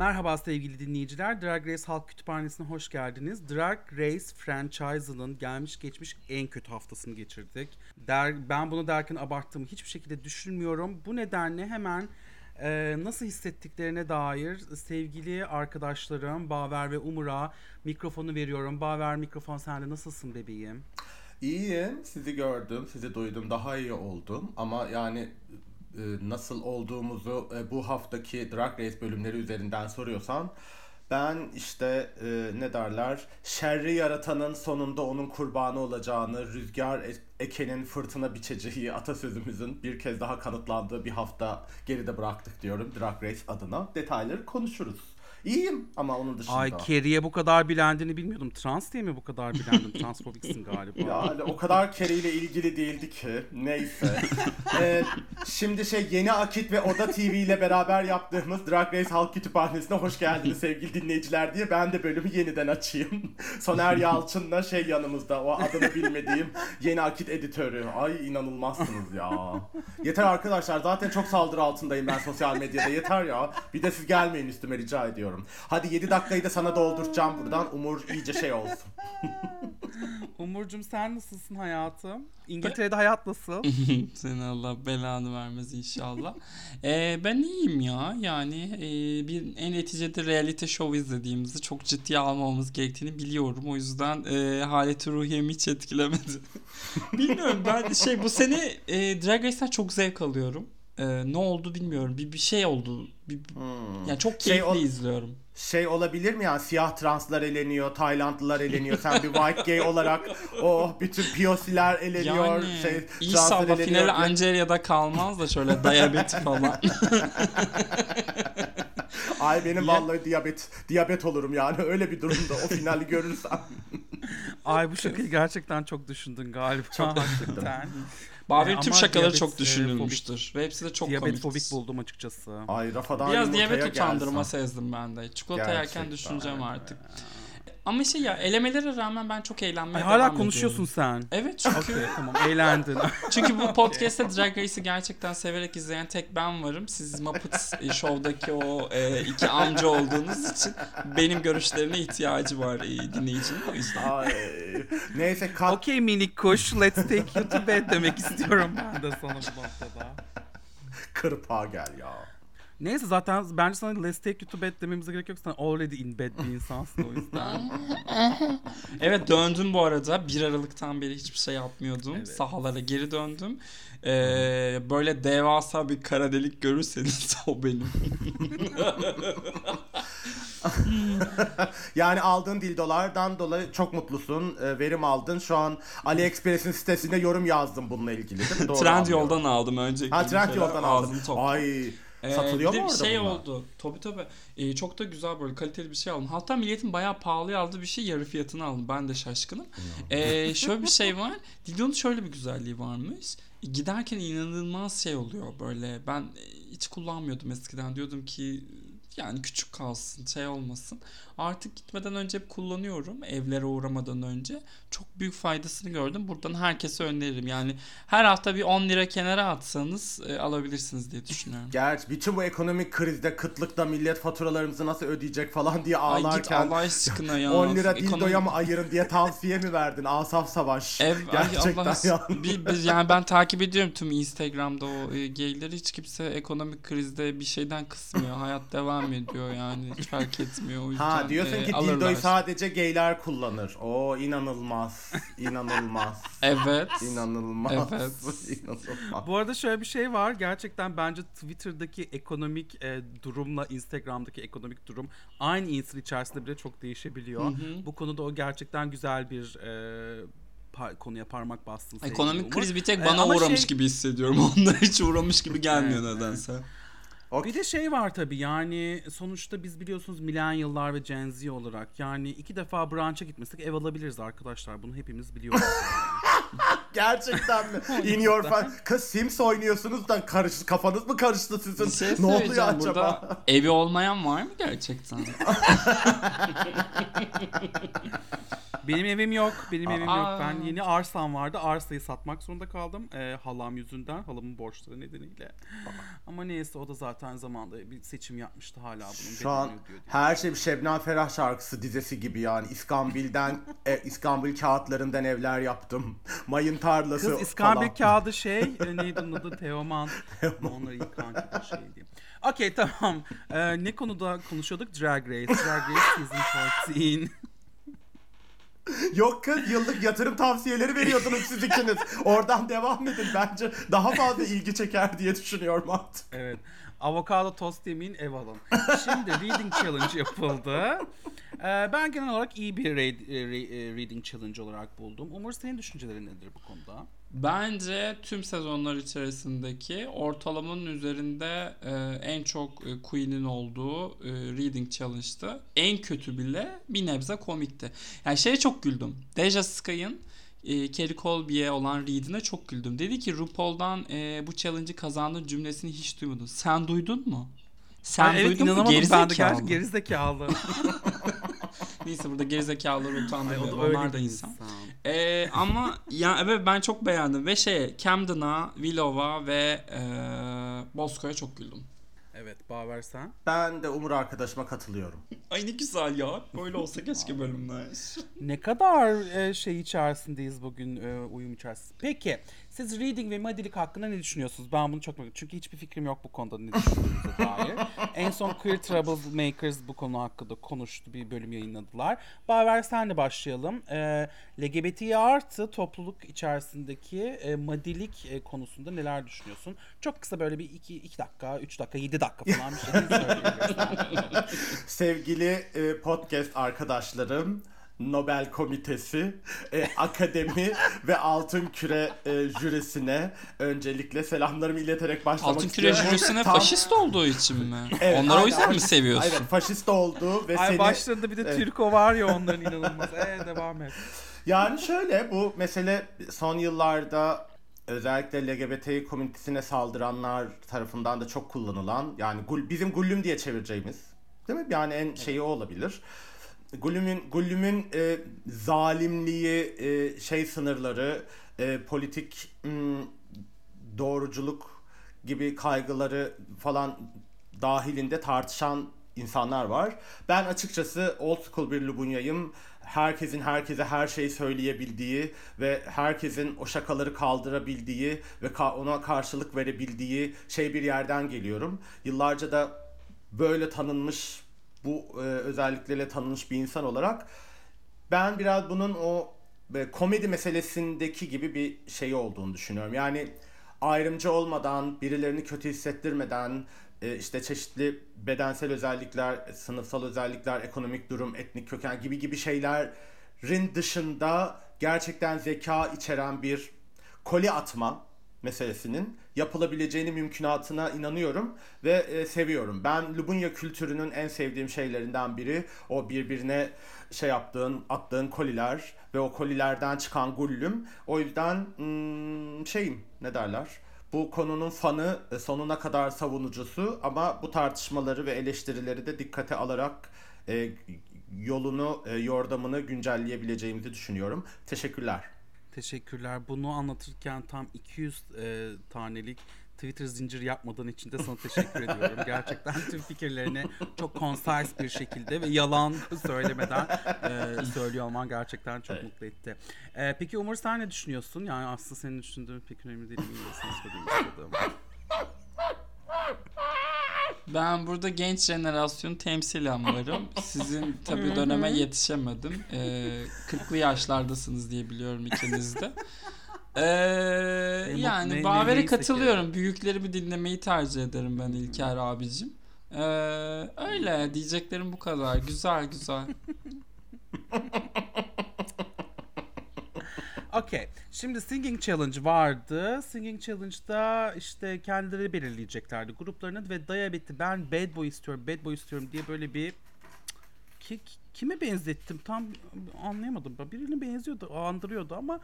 Merhaba sevgili dinleyiciler, Drag Race Halk Kütüphanesi'ne hoş geldiniz. Drag Race franchise'ının gelmiş geçmiş en kötü haftasını geçirdik. Ben bunu derken abarttığımı hiçbir şekilde düşünmüyorum. Bu nedenle hemen nasıl hissettiklerine dair sevgili arkadaşlarım Baver ve Umur'a mikrofonu veriyorum. Baver, mikrofon sende, nasılsın bebeğim? İyiyim, sizi gördüm, sizi duydum, daha iyi oldum ama yani... nasıl olduğumuzu bu haftaki Drag Race bölümleri üzerinden soruyorsan, ben işte şerri yaratanın sonunda onun kurbanı olacağını, rüzgar ekenin fırtına biçeceği atasözümüzün bir kez daha kanıtlandığı bir hafta geride bıraktık diyorum Drag Race adına. Detayları konuşuruz. İyiyim ama onun dışında. Ay, Kerri'ye bu kadar bilendiğini bilmiyordum. Trans diye mi bu kadar bilendim? Transfobiksin galiba. Yani o kadar Kerri ile ilgili değildi ki. Neyse. Şimdi Yeni Akit ve Oda TV ile beraber yaptığımız Drag Race Halk Kütüphanesi'ne hoş geldiniz sevgili dinleyiciler diye ben de bölümü yeniden açayım. Soner Yalçın'la yanımızda, o adını bilmediğim Yeni Akit editörü. Ay, inanılmazsınız ya. Yeter arkadaşlar, zaten çok saldırı altındayım ben sosyal medyada. Yeter ya. Bir de siz gelmeyin üstüme, rica ediyorum. Hadi 7 dakikayı da sana dolduracağım buradan. Umur iyice olsun. Umurcuğum, sen nasılsın hayatım? İngiltere'de hayat nasıl? Seni Allah belanı vermez inşallah. Ben iyiyim ya. Yani neticede reality show izlediğimizi çok ciddiye almamamız gerektiğini biliyorum. O yüzden haleti ruhiyemi hiç etkilemedi. Bilmiyorum, ben bu sene Drag Race'den çok zevk alıyorum. Ne oldu bilmiyorum. Bir şey oldu. Yani çok keyifli izliyorum. Olabilir mi ya? Siyah translar eleniyor, Taylandlılar eleniyor. Sen bir white gay olarak bütün POC'ler eleniyor. Yani inşallah finale Angerya'da kalmaz da şöyle diyabet falan. Ay, benim vallahi diyabet olurum yani öyle bir durumda o finali görürsem. Ay, bu şakayı gerçekten çok düşündün galiba. Çok düşündüm. Baver'in tüm şakaları çok düşünülmüştür. Ve hepsi de çok komiktir. Diyabetfobik buldum açıkçası. Ay, rafadan biraz diyabet utandırma sezdim ben de. Çikolata gerçekten yerken düşüneceğim artık. Ama elemelere rağmen ben çok eğlenmeye devam ediyorum. Hala konuşuyorsun sen. Evet, çünkü. Okay, tamam, eğlendin. Çünkü bu podcast'te Drag Race'i gerçekten severek izleyen tek ben varım. Siz Muppet Show'daki o iki amca olduğunuz için benim görüşlerine ihtiyacı var dinleyicinin, o yüzden. Ay, neyse. Okay minik kuş, let's take you to bed demek istiyorum ben de sana bu noktada. Kırpağa gel ya. Neyse, zaten bence sana let's take you to bed dememize gerek yok. Sen already in bed bir insansın o yüzden. Evet, döndüm bu arada. 1 Aralık'tan beri hiçbir şey yapmıyordum. Evet. Sahalara geri döndüm. Böyle devasa bir kara delik görürseniz o benim. Yani aldığın dildolardan dolayı çok mutlusun, verim aldın. Şu an AliExpress'in sitesinde yorum yazdım bununla ilgili. Trendyol'dan aldım önceki. Ha, Trendyol'dan aldım. Ay... satılıyor mu orada bunlar? Bir oldu. Tabii. Çok da güzel, böyle kaliteli bir şey aldım. Hatta milletin bayağı pahalıya aldığı bir şey yarı fiyatına aldım. Ben de şaşkınım. Şöyle bir şey var. Dildon'un şöyle bir güzelliği varmış. Giderken inanılmaz oluyor böyle. Ben hiç kullanmıyordum eskiden. Diyordum ki yani küçük kalsın, olmasın. Artık gitmeden önce hep kullanıyorum. Evlere uğramadan önce. Çok büyük faydasını gördüm. Buradan herkese öneririm. Yani her hafta bir 10 lira kenara atsanız alabilirsiniz diye düşünüyorum. Gerçi bütün bu ekonomik krizde, kıtlıkta millet faturalarımızı nasıl ödeyecek falan diye ağlarken. Ay git Allah aşkına ya. 10 lira dildoya mı ayırın diye tavsiye mi verdin? Asaf Savaş. Gerçekten yani ben takip ediyorum tüm Instagram'da o gayleri. Hiç kimse ekonomik krizde bir şeyden kısmıyor. Hayat devam ediyor yani. Hiç fark etmiyor o yüzden. Ha, diyorsun ki dildoyu sadece gayler kullanır. Oo, inanılmaz. İnanılmaz. Evet. İnanılmaz. Evet. İnanılmaz. Bu arada şöyle bir şey var. Gerçekten bence Twitter'daki ekonomik durumla Instagram'daki ekonomik durum aynı insan içerisinde bile çok değişebiliyor. Hı-hı. Bu konuda o gerçekten güzel bir konuya parmak bastın. Ekonomik kriz bir tek bana uğramış gibi hissediyorum. Onlar hiç uğramış gibi gelmiyor nedense. Okay. Bir de var tabii, yani sonuçta biz biliyorsunuz milenyıllar ve Gen Z olarak yani 2 defa branşa gitmesek ev alabiliriz arkadaşlar, bunu hepimiz biliyoruz. Gerçekten mi? In your fan. Kız Sims oynuyorsunuz da kafanız mı karıştı sizin? Ne oluyor acaba? Evi olmayan var mı gerçekten? Benim evim yok. Ben yeni arsam vardı. Arsayı satmak zorunda kaldım. Halam yüzünden. Halamın borçları nedeniyle. Ama neyse o da zaten zamanında bir seçim yapmıştı hala. Bunun şu an her şey Şebnem Ferah şarkısı dizesi gibi yani. İskambil'den İskambil kağıtlarından evler yaptım. Mayın tarlası falan. Kız İskambil falan. Kağıdı şey neydi onun adı? Teoman. Onları yıkan gibi şey diyeyim. Okey tamam. Ne konuda konuşuyorduk? Drag Race. Drag Race season 14. Yok kız yıllık yatırım tavsiyeleri veriyordunuz siz ikiniz. Oradan devam edin. Bence daha fazla ilgi çeker diye düşünüyorum artık. Evet. Avokado tost yemeğin ev alın. Şimdi reading challenge yapıldı. Ben genel olarak iyi bir reading challenge olarak buldum. Umur senin düşüncelerin nedir bu konuda? Bence tüm sezonlar içerisindeki ortalamanın üzerinde en çok Queen'in olduğu reading challenge'tı. En kötü bile bir nebze komikti. Yani şeye çok güldüm. Deja Sky'ın Kerri Colby'ye olan read'ine çok güldüm. Dedi ki RuPaul'dan bu challenge'ı kazandığın cümlesini hiç duymadın. Sen duydun mu? Sen evet, duydun mu? Gerizekalı. Gerizekalı. Neyse burada gerizekalılar utandırıyor. Onlar da insan. Ama yani evet ben çok beğendim. Ve Camden'a, Willow'a ve Bosco'ya çok güldüm. Evet, Baver sen? Ben de Umur arkadaşıma katılıyorum. Ay ne güzel ya. Böyle olsa keşke bölümler. Ne kadar içerisindeyiz bugün, uyum içerisinde. Peki, siz reading ve madilik hakkında ne düşünüyorsunuz? Ben bunu çok merak ediyorum. Çünkü hiçbir fikrim yok bu konuda ne düşündüğünüze dair. En son Queer Troublemakers bu konu hakkında konuştu. Bir bölüm yayınladılar. Baver senle başlayalım. LGBTİ artı topluluk içerisindeki madilik konusunda neler düşünüyorsun? Çok kısa böyle bir 2 dakika, 3 dakika, 7 dakika falan bir şey söyleyeyim. Sevgili podcast arkadaşlarım, Nobel Komitesi, Akademi ve Altın Küre jürisine öncelikle selamlarımı ileterek başlamak Altın istiyorum. Altın Küre jürisine faşist olduğu için mi? Evet, onları o yüzden mi seviyorsun? Evet, faşist olduğu ve seni... Başlarında bir de Türko var ya onların inanılmaz. Devam et. Yani şöyle bu mesele son yıllarda özellikle LGBT komünitesine saldıranlar tarafından da çok kullanılan yani bizim gullüm diye çevireceğimiz değil mi? Yani en şeyi olabilir. Gullümün zalimliği, sınırları, politik doğruculuk gibi kaygıları falan dahilinde tartışan insanlar var. Ben açıkçası old school bir Lubunya'yım. Herkesin herkese her şeyi söyleyebildiği ve herkesin o şakaları kaldırabildiği ve ona karşılık verebildiği bir yerden geliyorum. Yıllarca da böyle tanınmış, bu özelliklerle tanınmış bir insan olarak ben biraz bunun o komedi meselesindeki gibi bir olduğunu düşünüyorum. Yani ayrımcı olmadan, birilerini kötü hissettirmeden, çeşitli bedensel özellikler, sınıfsal özellikler, ekonomik durum, etnik köken gibi şeylerin dışında gerçekten zeka içeren bir koli atma meselesinin yapılabileceğini mümkünatına inanıyorum ve seviyorum. Ben Lubunya kültürünün en sevdiğim şeylerinden biri o birbirine attığın koliler ve o kolilerden çıkan gullüm. O yüzden bu konunun fanı, sonuna kadar savunucusu ama bu tartışmaları ve eleştirileri de dikkate alarak yolunu, yordamını güncelleyebileceğimizi düşünüyorum. Teşekkürler. Teşekkürler. Bunu anlatırken tam 200 tanelik Twitter zinciri yapmadığın için de sana teşekkür ediyorum. Gerçekten tüm fikirlerini çok concise bir şekilde ve yalan söylemeden söylüyor olman gerçekten çok mutlu etti. Peki Umur sen ne düşünüyorsun? Yani aslında senin düşündüğün pek önemli değil mi? Ben burada genç jenerasyon temsilen varım. Sizin tabii döneme yetişemedim. 40'lı yaşlardasınız diye biliyorum ikiniz de. Baver'e katılıyorum. Yani. Büyüklerimi dinlemeyi tercih ederim ben İlker abicim. Öyle diyeceklerim bu kadar. Güzel. Okay. Şimdi Singing Challenge vardı. Singing Challenge'da kendileri belirleyeceklerdi gruplarını ve Diabet'i ben Bad Boy istiyorum diye böyle bir kime benzettim tam anlayamadım. Birini benziyordu, andırıyordu ama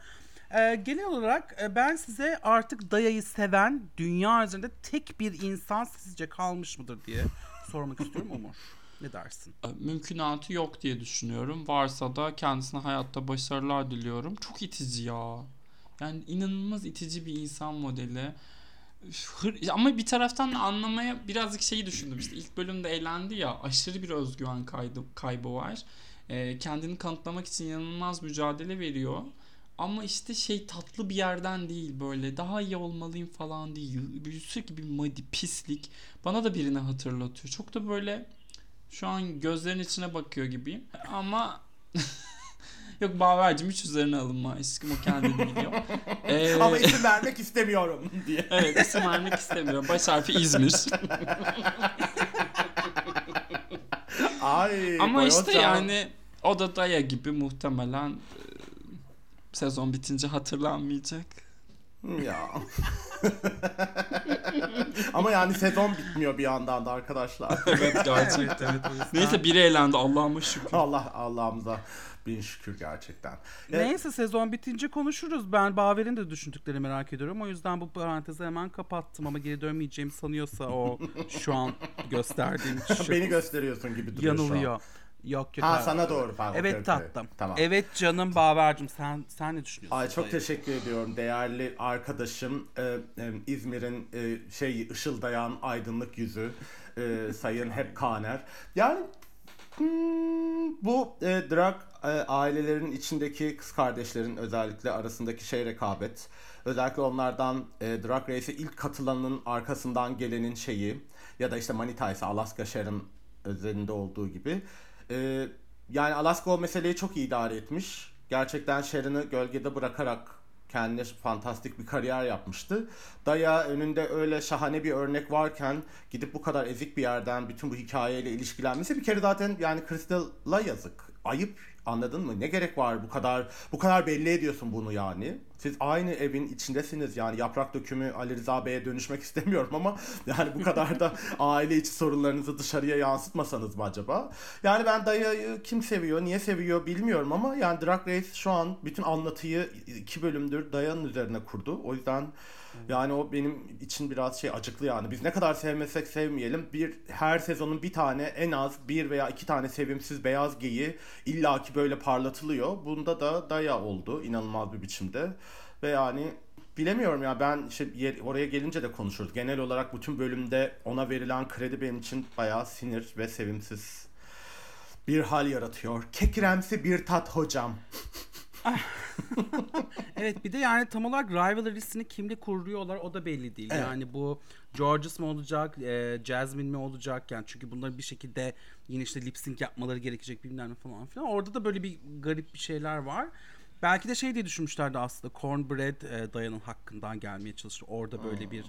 genel olarak ben size artık Daya'yı seven dünya üzerinde tek bir insan sizce kalmış mıdır diye sormak istiyorum Umur. Ne dersin? Mümkünatı yok diye düşünüyorum. Varsa da kendisine hayatta başarılar diliyorum. Çok itici ya. Yani inanılmaz itici bir insan modeli. Ama bir taraftan da anlamaya birazcık şeyi düşündüm. İşte ilk bölümde eğlendi ya. Aşırı bir özgüven kaybı var. Kendini kanıtlamak için inanılmaz mücadele veriyor. Ama işte tatlı bir yerden değil, böyle daha iyi olmalıyım falan değil. Sürekli bir madi pislik. Bana da birini hatırlatıyor. Çok da böyle şu an gözlerin içine bakıyor gibiyim. Ama yok Baver'cim, hiç üzerine alınma aşkım, o kendini biliyor. Ama isim vermek istemiyorum diye. Evet, isim vermek istemiyorum. Baş harfi İzmir. Ay, ama işte yani o da Daya gibi muhtemelen sezon bitince hatırlanmayacak. Ya. Ama yani sezon bitmiyor bir yandan da arkadaşlar. Evet gerçekten. Evet. Neyse biri eğlendi, Allah'ıma şükür. Allah'ımıza bin şükür gerçekten. Neyse sezon bitince konuşuruz. Ben Baver'in de düşündüklerini merak ediyorum. O yüzden bu parantezi hemen kapattım ama geri dönmeyeceğimi sanıyorsa o şu an gösterdiğim şey. Beni gösteriyorsun gibi duruyor. Yanılıyor. Yok ha, sana doğru pardon. Evet tatlım. Tamam. Evet canım Baver'cim, sen ne düşünüyorsun? Ay çok dayı? Teşekkür ediyorum değerli arkadaşım, İzmir'in ışıldayan aydınlık yüzü Sayın Hep Kaner. Yani bu drag ailelerin içindeki kız kardeşlerin özellikle arasındaki rekabet. Özellikle onlardan Drag Race'e ilk katılanın arkasından gelenin ya da Manita ise Alaska Sharon özelinde olduğu gibi. Yani Alaska o meseleyi çok iyi idare etmiş. Gerçekten Sharon'ı gölgede bırakarak kendine fantastik bir kariyer yapmıştı. Daya önünde öyle şahane bir örnek varken gidip bu kadar ezik bir yerden bütün bu hikayeyle ilişkilenmesi bir kere zaten yani Crystal'la yazık. Ayıp, anladın mı? Ne gerek var bu kadar belli ediyorsun bunu yani. Siz aynı evin içindesiniz yani, yaprak dökümü Ali Rıza Bey'e dönüşmek istemiyorum ama yani bu kadar da aile içi sorunlarınızı dışarıya yansıtmasanız mı acaba? Yani ben Daya'yı kim seviyor, niye seviyor bilmiyorum ama yani Drag Race şu an bütün anlatıyı 2 bölümdür Daya'nın üzerine kurdu. O yüzden yani o benim için biraz acıklı yani. Biz ne kadar sevmesek sevmeyelim her sezonun bir tane, en az bir veya 2 tane sevimsiz beyaz geyiği illaki böyle parlatılıyor. Bunda da Daya oldu inanılmaz bir biçimde. Ve yani bilemiyorum ya, ben oraya gelince de konuşuruz. Genel olarak bütün bölümde ona verilen kredi benim için bayağı sinir ve sevimsiz bir hal yaratıyor. Kekremsi bir tat hocam. Evet, bir de yani tam olarak rivalry'sini kimle kuruyorlar o da belli değil. Evet. Yani bu Jorgeous mu olacak, Jasmine mi olacak yani, çünkü bunların bir şekilde yine lip sync yapmaları gerekecek bilmem ne falan filan. Orada da böyle bir garip bir şeyler var. Belki de diye düşünmüşlerdi aslında, Cornbread Dayan'ın hakkından gelmeye çalışır. Orada böyle bir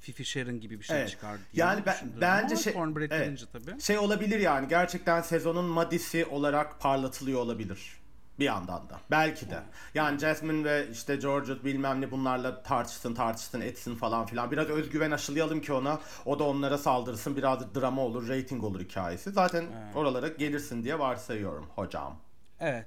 Fifi Sharon gibi bir şey çıkar diye. Yani bence Cornbread gelince tabii. Olabilir yani, gerçekten sezonun madisi olarak parlatılıyor olabilir. Bir yandan da. Belki de. Yani Jasmine ve Jorgeous bilmem ne bunlarla tartışsın etsin falan filan. Biraz özgüven aşılayalım ki ona. O da onlara saldırsın. Biraz drama olur, rating olur hikayesi. Zaten oralara gelirsin diye varsayıyorum hocam.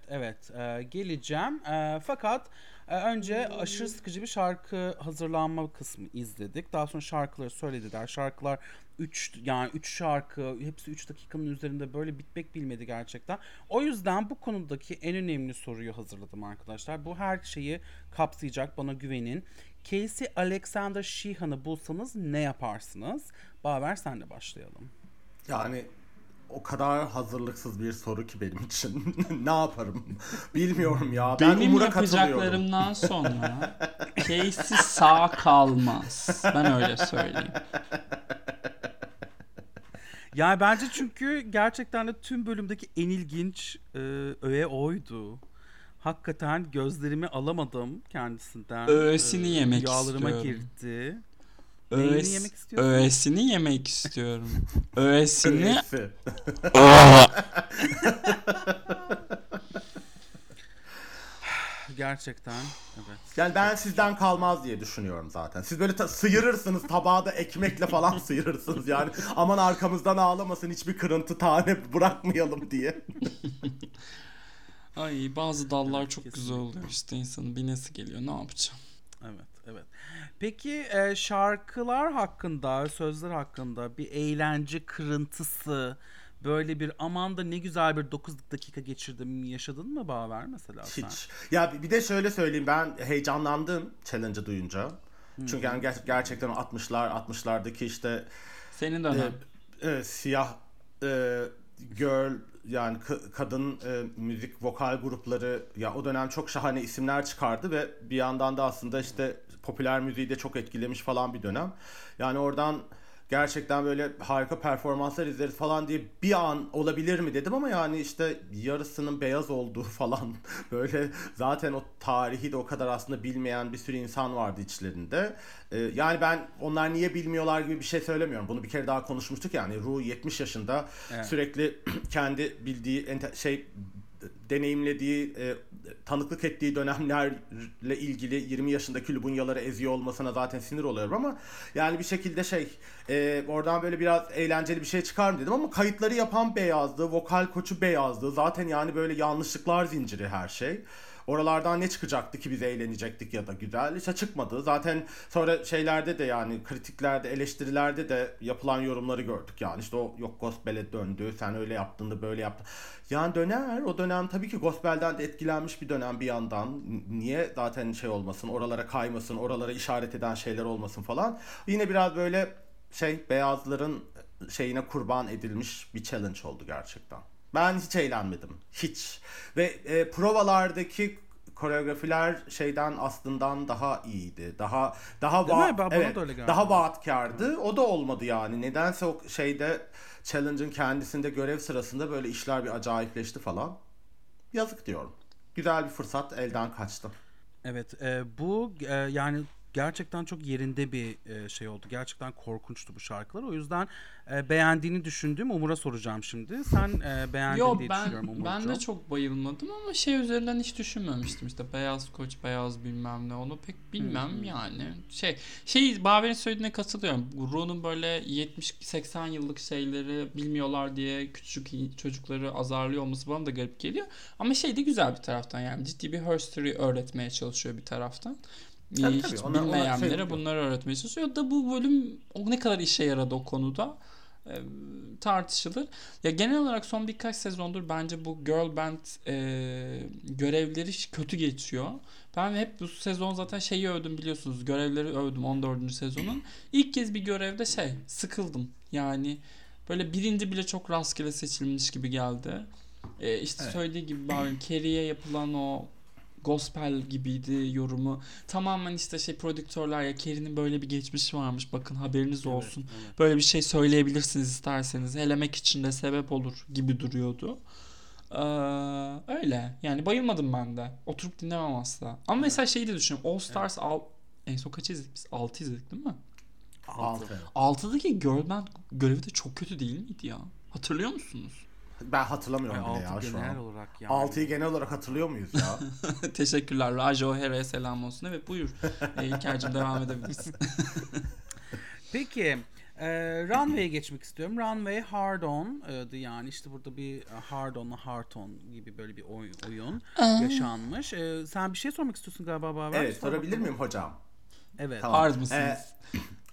Evet. Geleceğim. Fakat önce aşırı sıkıcı bir şarkı hazırlanma kısmı izledik. Daha sonra şarkıları söylediler. Şarkılar 3 şarkı, hepsi 3 dakikanın üzerinde, böyle bitmek bilmedi gerçekten. O yüzden bu konudaki en önemli soruyu hazırladım arkadaşlar. Bu her şeyi kapsayacak, bana güvenin. Casey Alexander Sheehan'ı bulsanız ne yaparsınız? Baver senle başlayalım. Yani o kadar hazırlıksız bir soru ki benim için. Ne yaparım? Bilmiyorum ya. Benim Umur'a yapacaklarımdan sonra Casey sağ kalmaz. Ben öyle söyleyeyim. Yani bence çünkü gerçekten de tüm bölümdeki en ilginç öğe oydu. Hakikaten gözlerimi alamadım kendisinden. Öğesini yemek istiyorum. Yağlarıma girdi. Öğesini yemek istiyorum. Öğesini. Gerçekten. Evet. Yani ben sizden kalmaz diye düşünüyorum zaten. Siz böyle sıyırırsınız tabağı da ekmekle falan sıyırırsınız yani. Aman arkamızdan ağlamasın, hiçbir kırıntı tane bırakmayalım diye. Ay bazı dallar çok güzel oluyor insanın binesi geliyor, ne yapacağım? Evet. Peki şarkılar hakkında, sözler hakkında bir eğlence kırıntısı böyle bir aman da ne güzel bir 9 dakika geçirdim yaşadın mı Baver mesela sen? Hiç. Ya bir de şöyle söyleyeyim, ben heyecanlandım challenge'ı duyunca. Çünkü yani gerçekten o 60'lardaki işte senin de siyah girl yani kadın müzik vokal grupları, ya o dönem çok şahane isimler çıkardı ve bir yandan da aslında işte popüler müziği de çok etkilemiş falan bir dönem. Yani oradan gerçekten böyle harika performanslar izleriz falan diye bir an olabilir mi dedim ama yani işte yarısının beyaz olduğu falan böyle zaten o tarihi de o kadar aslında bilmeyen bir sürü insan vardı içlerinde. Yani ben onlar niye bilmiyorlar gibi bir şey söylemiyorum. Bunu bir kere daha konuşmuştuk yani Ru 70 yaşında evet. Sürekli kendi bildiği deneyimlediği, tanıklık ettiği dönemlerle ilgili 20 yaşındaki Lubunyaları eziyor olmasına zaten sinir oluyorum ama yani bir şekilde oradan böyle biraz eğlenceli bir şey çıkar mı dedim ama kayıtları yapan beyazdı, vokal koçu beyazdı. Zaten yani böyle yanlışlıklar zinciri her şey. Oralardan ne çıkacaktı ki biz eğlenecektik ya da güzel? İşte çıkmadı. Zaten sonra şeylerde de yani kritiklerde, eleştirilerde de yapılan yorumları gördük. Yani işte o yok gospel'e döndü, sen öyle yaptın da böyle yaptın. Yani döner. O dönem tabii ki gospel'den de etkilenmiş bir dönem bir yandan. Niye zaten şey olmasın, oralara kaymasın, oralara işaret eden şeyler olmasın falan. Yine biraz böyle beyazların şeyine kurban edilmiş bir challenge oldu gerçekten. Ben hiç eğlenmedim. Hiç. Ve provalardaki koreografiler aslından daha iyiydi. Daha vaatkardı. O da olmadı yani. Nedense o challenge'ın kendisinde görev sırasında böyle işler bir acayipleşti falan. Yazık diyorum. Güzel bir fırsat elden kaçtı. Evet. Yani gerçekten çok yerinde bir şey oldu. Gerçekten korkunçtu bu şarkılar. O yüzden beğendiğini düşündüğüm Umur'a soracağım şimdi. Sen beğendin diye düşünüyorum Umur'cum. Ben de çok bayılmadım ama üzerinden hiç düşünmemiştim. İşte beyaz koç, beyaz bilmem ne, onu pek bilmem yani. Baver'in söylediğine katılıyorum. Ru'nun böyle 70-80 yıllık şeyleri bilmiyorlar diye küçük çocukları azarlıyor olması bana da garip geliyor. Ama de güzel bir taraftan yani. Ciddi bir history öğretmeye çalışıyor bir taraftan. Hiç bilmeyenlere bunları öğretmeye çalışıyor da bu bölüm ne kadar işe yaradı o konuda tartışılır. Ya genel olarak son birkaç sezondur bence bu girl band görevleri kötü geçiyor. Ben hep bu sezon zaten övdüm biliyorsunuz, görevleri övdüm 14. sezonun. İlk kez bir görevde sıkıldım yani böyle birinci bile çok rastgele seçilmiş gibi geldi. Söylediği gibi Kerri'ye yapılan o gospel gibiydi yorumu. Tamamen prodüktörler ya Kerri'nin böyle bir geçmişi varmış. Bakın haberiniz olsun. Evet. Böyle bir şey söyleyebilirsiniz isterseniz. Elemek için de sebep olur gibi duruyordu. Öyle. Yani bayılmadım ben de. Oturup dinlemem asla. Ama mesela de düşünüyorum. All Stars en son kaç izledik biz? 6 izledik değil mi? 6. 6'daki girl band görevi de çok kötü değil miydi ya? Hatırlıyor musunuz? Ben hatırlamıyorum bile ya şu an. Yani. 6'yı genel olarak hatırlıyor muyuz ya? Teşekkürler. Rajo Hera'ya selam olsun. Evet buyur. İlker'cim devam edebilirsin. Peki. Runway'e geçmek istiyorum. Runway Hard On'dı yani. Burada bir Hard On'la Hard On gibi böyle bir oyun yaşanmış. Sen bir şey sormak istiyorsun galiba Baver. Evet sorabilir miyim hocam? Evet. Tamam. Hard mısınız?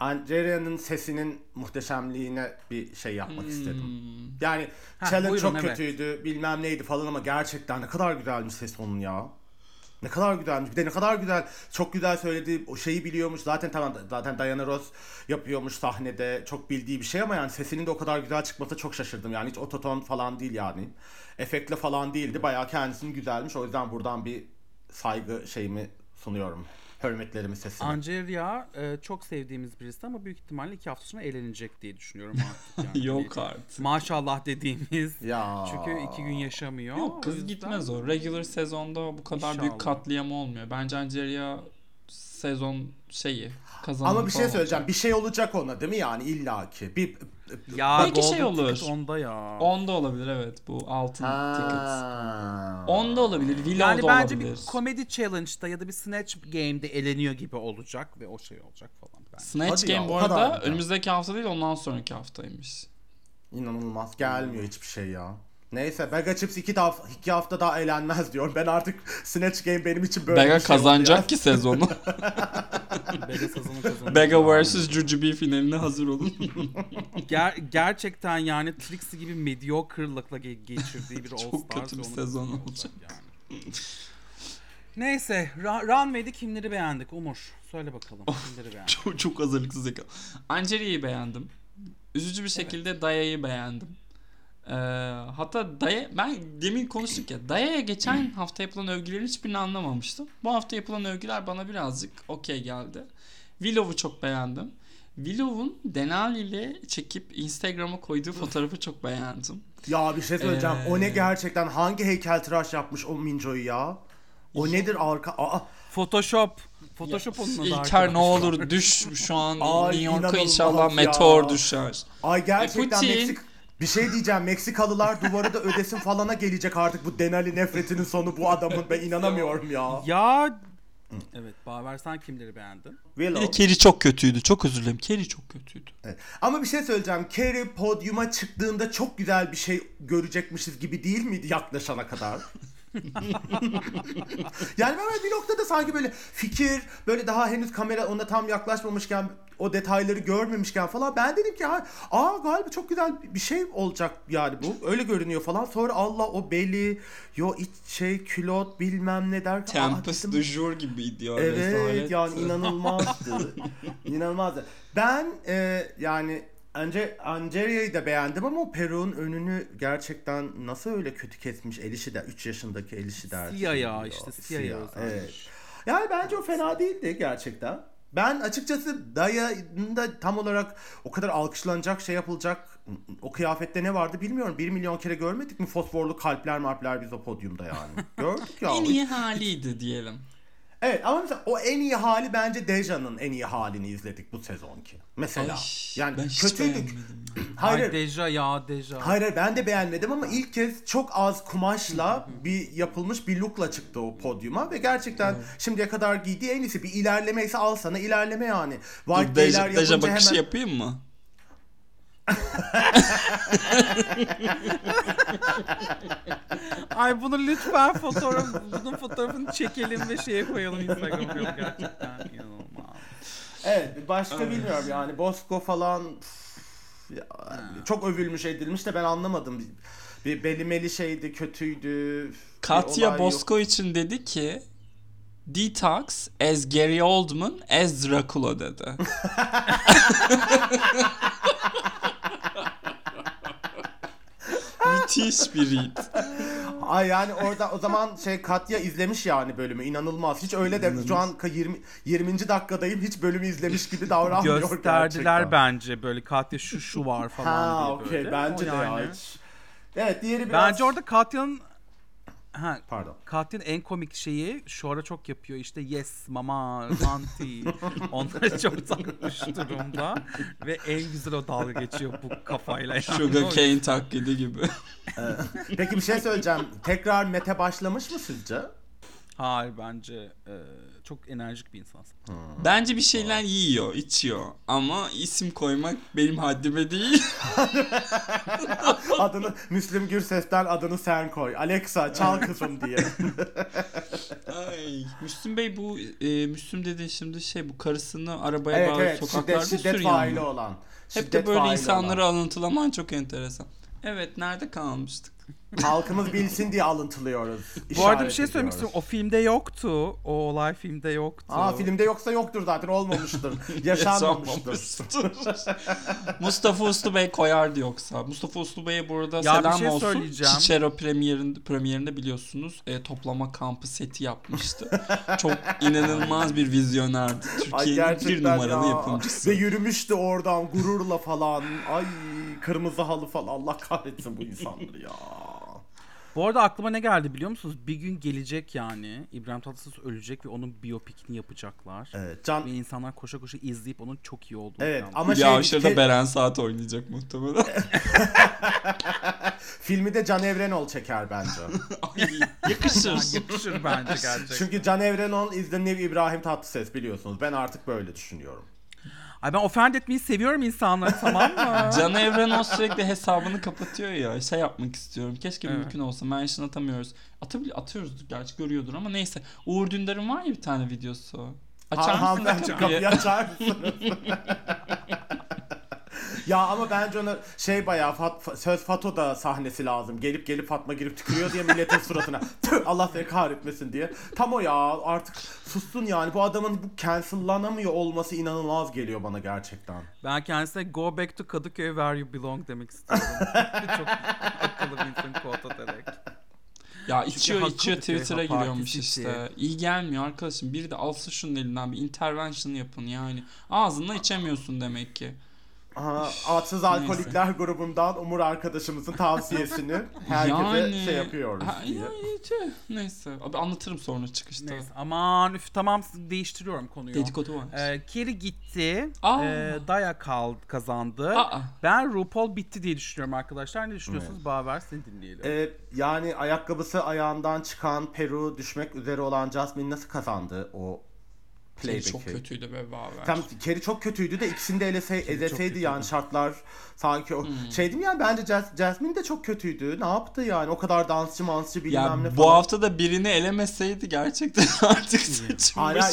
Angerya'nın sesinin muhteşemliğine bir yapmak istedim. Yani challenge çok kötüydü, bilmem neydi falan ama gerçekten ne kadar güzelmiş ses onun ya. Ne kadar güzelmiş. Bir de ne kadar güzel, çok güzel söylediği o şeyi biliyormuş. Zaten Diana Ross yapıyormuş sahnede. Çok bildiği bir şey ama yani sesinin de o kadar güzel çıkması çok şaşırdım. Yani hiç ototon falan değil yani. Efektle falan değildi. Bayağı kendisini güzelmiş. O yüzden buradan bir saygı şeyimi sunuyorum. Hürmetlerimi sesine. Ancerya çok sevdiğimiz birisi ama büyük ihtimalle 2 hafta sonra eğlenecek diye düşünüyorum artık. Yani. Yok artık. Maşallah dediğimiz. Ya. Çünkü 2 gün yaşamıyor. Yok kız gitmez o. Regular sezonda bu kadar büyük katliam olmuyor. Bence Ancerya sezon kazanır. Ama bir şey söyleyeceğim. Bir şey olacak ona değil mi yani illaki? Belki olur. Onda ya. Onda olabilir evet. Bu altın ticket. Onda olabilir. Willow'da olabilir. Yani bence bir komedi challenge'da ya da bir Snatch Game'de eleniyor gibi olacak ve o olacak falan. Bence. Snatch Game bu arada önümüzdeki hafta değil ondan sonraki haftaymış. İnanılmaz. Gelmiyor hiçbir şey ya. Neyse, Baga Chipz 2 hafta daha eğlenmez diyor. Ben artık Snatch Game benim için böyle Baga bir şey kazanacak ki sezonu. Baga vs. Jujubee finaline hazır olun. Gerçekten yani Trixie gibi mediocre'lıkla geçirdiği bir All Star. Çok kötü bir sezon olacak. Yani. Neyse, Runway'de kimleri beğendik Umur? Söyle bakalım. Kimleri beğendik? Çok hazırlıksız yakaladım. Anceria'yı beğendim. Üzücü bir şekilde evet. Daya'yı beğendim. Hatta Daya, ben demin konuştuk ya, Daya'ya geçen hafta yapılan övgülerin hiçbirini anlamamıştım. Bu hafta yapılan övgüler bana birazcık okey geldi. Willow'u çok beğendim. Willow'un Denali ile çekip Instagram'a koyduğu fotoğrafı çok beğendim. Ya bir şey söyleyeceğim. O ne gerçekten, hangi heykeltıraş yapmış o Minjo'yu ya? O nedir arka? Aa. Photoshop onun adı. İlker ne olur düş şu an. New York'a inşallah meteor düşer. Ay gerçekten bir şey diyeceğim, Meksikalılar duvarı da ödesin falana gelecek artık bu Denali nefretinin sonu bu adamın, ben inanamıyorum ya. Ya evet, Baver sen kimleri beğendin? Willow. Kerri çok kötüydü, çok özür dilerim, Kerri çok kötüydü. Evet. Ama bir şey söyleyeceğim, Kerri podyuma çıktığında çok güzel bir şey görecekmişiz gibi değil miydi yaklaşana kadar? Yani ben bir noktada sanki böyle fikir, böyle daha henüz kamera ona tam yaklaşmamışken, o detayları görmemişken falan ben dedim ki galiba çok güzel bir şey olacak yani, bu öyle görünüyor falan. Sonra Allah o beli, iç şey külot bilmem ne derken Tempest de Jour gibiydi yani. Evet rezalet. Yani inanılmazdı. İnanılmazdı. Ben yani Angeria'yı da beğendim ama o Peru'nun önünü gerçekten nasıl öyle kötü kesmiş, elişi de 3 yaşındaki elişi derdi. Siyah. Evet. Yani bence o fena değildi gerçekten. Ben açıkçası Daya'nın da tam olarak o kadar alkışlanacak, şey yapılacak, o kıyafette ne vardı bilmiyorum. 1 milyon kere görmedik mi fosforlu kalpler biz o podyumda yani. Gördük ya. En iyi haliydi diyelim. Evet ama mesela o en iyi hali, bence Deja'nın en iyi halini izledik bu sezonki. Mesela yani kötüydük. Hayır Deja. Hayır ben de beğenmedim ama ilk kez çok az kumaşla bir yapılmış bir lookla çıktı o podyuma ve gerçekten evet. Şimdiye kadar giydiği en iyisi. Bir ilerlemeyse al sana ilerleme yani. Dur, Deja bakışı hemen... yapayım mı? Ay bunu lütfen bunun fotoğrafını çekelim ve şeye koyalım Instagram'a, gerçekten inanılmaz. Evet başka bilmiyorum yani Bosco falan çok övülmüş edilmiş de ben anlamadım. Bir belimeli şeydi, kötüydü. Katya Bosco için dedi ki Detox as Gary Oldman as Dracula dedi. Müthiş bir read. Ay yani orada o zaman Katya izlemiş yani bölümü, inanılmaz. Hiç öyle de şu an 20. dakikadayım, hiç bölümü izlemiş gibi davranmıyor. Gösterdiler gerçekten. Bence böyle Katya şu var falan diye böyle. Bence o de yani. Evet diğeri biraz. Bence orada Katya'nın Katya'nın en komik şeyi şu ara çok yapıyor işte, yes mama auntie. Onlar çok takmış durumda ve en güzel o dalga geçiyor bu kafayla. Yani. Sugar cane taklidi gibi. Peki bir şey söyleyeceğim, tekrar Mete başlamış mı sizce? Hayır bence çok enerjik bir insansın. Bence bir şeyler yiyor, içiyor ama isim koymak benim haddime değil. Adını Müslüm Gürses'ten adını sen koy. Alexa çal kızım diye. Ay, Müslüm Bey bu Müslüm dedi şimdi bu karısını arabaya bağlı sokaklarda sürüyor. Olan. Hep de böyle insanları alıntılaman çok enteresan. Evet nerede kalmıştık? Halkımız bilsin diye alıntılıyoruz. Bu arada bir şey söylemek istiyorum. O filmde yoktu. O olay filmde yoktu. Filmde yoksa yoktur zaten. Olmamıştır. Yaşanmamıştır. Mustafa Uslu Bey koyardı yoksa. Mustafa Uslu Bey'e burada selam olsun. Çiçero premierinde biliyorsunuz toplama kampı seti yapmıştı. Çok inanılmaz bir vizyonerdi. Türkiye'nin bir numaralı yapımcısı. Ve yürümüştü oradan gururla falan. Ay kırmızı halı falan. Allah kahretsin bu insanları ya. Bu arada aklıma ne geldi biliyor musunuz? Bir gün gelecek yani İbrahim Tatlıses ölecek ve onun biyopikini yapacaklar. Evet. Ve insanlar koşa koşa izleyip onun çok iyi olduğunu. Evet. Ama Avşar'da Beren Saat oynayacak muhtemelen. Filmi de Can Evrenol çeker bence. Yakışır bence gerçekten. Çünkü Can Evrenol is the new İbrahim Tatlıses biliyorsunuz. Ben artık böyle düşünüyorum. Ay ben ofend etmeyi seviyorum insanları, tamam mı? Can Evren o sürekli hesabını kapatıyor ya. Şey yapmak istiyorum. Keşke evet, mümkün olsa. Mention atamıyoruz. Atıyoruz gerçi, görüyordur ama neyse. Uğur Dündar'ın var ya bir tane videosu. Açar mısın da kapıyı? Açar mısınız? Ya ama bence ona şey bayağı Fato da sahnesi lazım. Gelip Fatma girip tükürüyor diye milletin suratına. Allah seni kahretmesin diye. Tam o ya, artık sussun yani. Bu adamın bu cancellanamıyor olması inanılmaz geliyor bana gerçekten. Ben kendisine go back to Kadıköy where you belong demek istiyorum. Çok akıllı bir insan quote ederek. Ya içiyor Twitter'a giriyormuş işte. İyi gelmiyor arkadaşım. Bir de alsın şunun elinden bir intervention yapın yani. Ağzından içemiyorsun demek ki. Aha, Atsız Alkolikler neyse grubundan Umur arkadaşımızın tavsiyesini herkese yani, şey yapıyoruz diye. Neyse. Abi anlatırım sonra çıkışta. Neyse. Aman üf, tamam, değiştiriyorum konuyu. Dedikodu var. Kerri gitti. Daya kazandı. Ben RuPaul bitti diye düşünüyorum arkadaşlar. Ne düşünüyorsunuz? Evet. Baver seni dinleyelim. Yani ayakkabısı ayağından çıkan Peru düşmek üzere olan Jasmine nasıl kazandı o? Kerri çok kötüydü be Baver. Tam Kerri çok kötüydü de ikisini de eleseydi yani şartlar sanki o. Şeydim yani, bence Jasmine de çok kötüydü. Ne yaptı yani? O kadar dansçı bilmem ya, ne falan. Bu hafta da birini elemeseydi gerçekten artık seçilmiş. Hala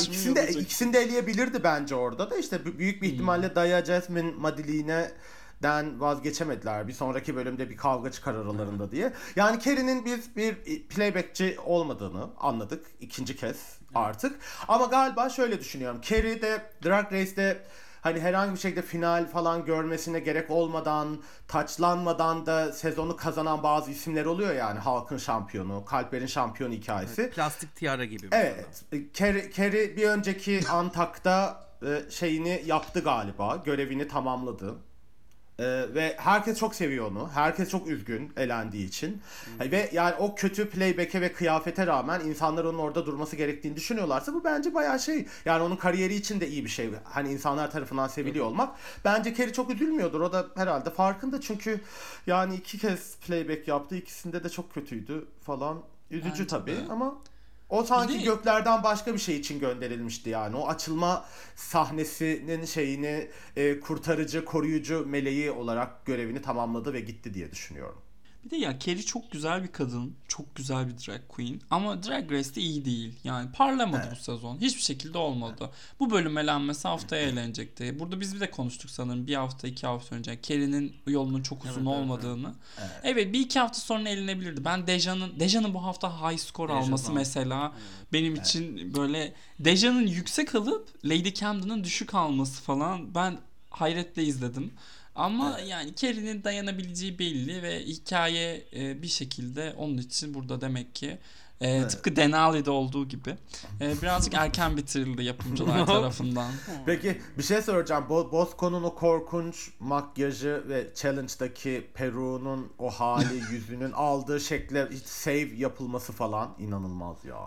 ikisini de eleyebilirdi bence orada da. İşte büyük bir ihtimalle Daya, Jasmine, Madeline'den vazgeçemediler. Bir sonraki bölümde bir kavga çıkar aralarında diye. Yani Kerri'nin bir playbackçi olmadığını anladık ikinci kez artık. Ama galiba şöyle düşünüyorum. Kerri de Drag Race'de hani herhangi bir şekilde final falan görmesine gerek olmadan, taçlanmadan da sezonu kazanan bazı isimler oluyor yani. Halkın şampiyonu, Kalper'in şampiyonu hikayesi. Evet, plastik tiara gibi. Evet. Kerri bir önceki Antak'ta şeyini yaptı galiba. Görevini tamamladı. Ve herkes çok seviyor onu. Herkes çok üzgün elendiği için. Ve yani o kötü playback'e ve kıyafete rağmen insanlar onun orada durması gerektiğini düşünüyorlarsa bu bence bayağı şey. Yani onun kariyeri için de iyi bir şey. Hani insanlar tarafından seviliyor olmak. Bence Kerri çok üzülmüyordur. O da herhalde farkında. Çünkü yani 2 kez playback yaptı. İkisinde de çok kötüydü falan. Üzücü tabii ama... O sanki göklerden başka bir şey için gönderilmişti yani. O açılma sahnesinin şeyini kurtarıcı, koruyucu meleği olarak görevini tamamladı ve gitti diye düşünüyorum. Bir de ya Kerri çok güzel bir kadın. Çok güzel bir drag queen. Ama Drag Race'de iyi değil. Yani parlamadı bu sezon. Hiçbir şekilde olmadı. Bu bölüm elenmesi haftaya elenecekti. Burada biz bir de konuştuk sanırım. 1-2 hafta önce. Kerri'nin yolunun çok uzun olmadığını. Evet, 1-2 hafta sonra elenebilirdi. Ben Deja'nın bu hafta high score alması mesela benim için böyle, Deja'nın yüksek alıp Lady Camden'ın düşük alması falan, ben hayretle izledim. Ama yani Kerri'nin dayanabileceği belli ve hikaye bir şekilde onun için burada demek ki tıpkı Denali'de olduğu gibi birazcık erken bitirildi yapımcılar tarafından. Peki bir şey soracağım. Bosco'nun o korkunç makyajı ve challenge'daki Peru'nun o hali, yüzünün aldığı şekle hiç save yapılması falan inanılmaz ya.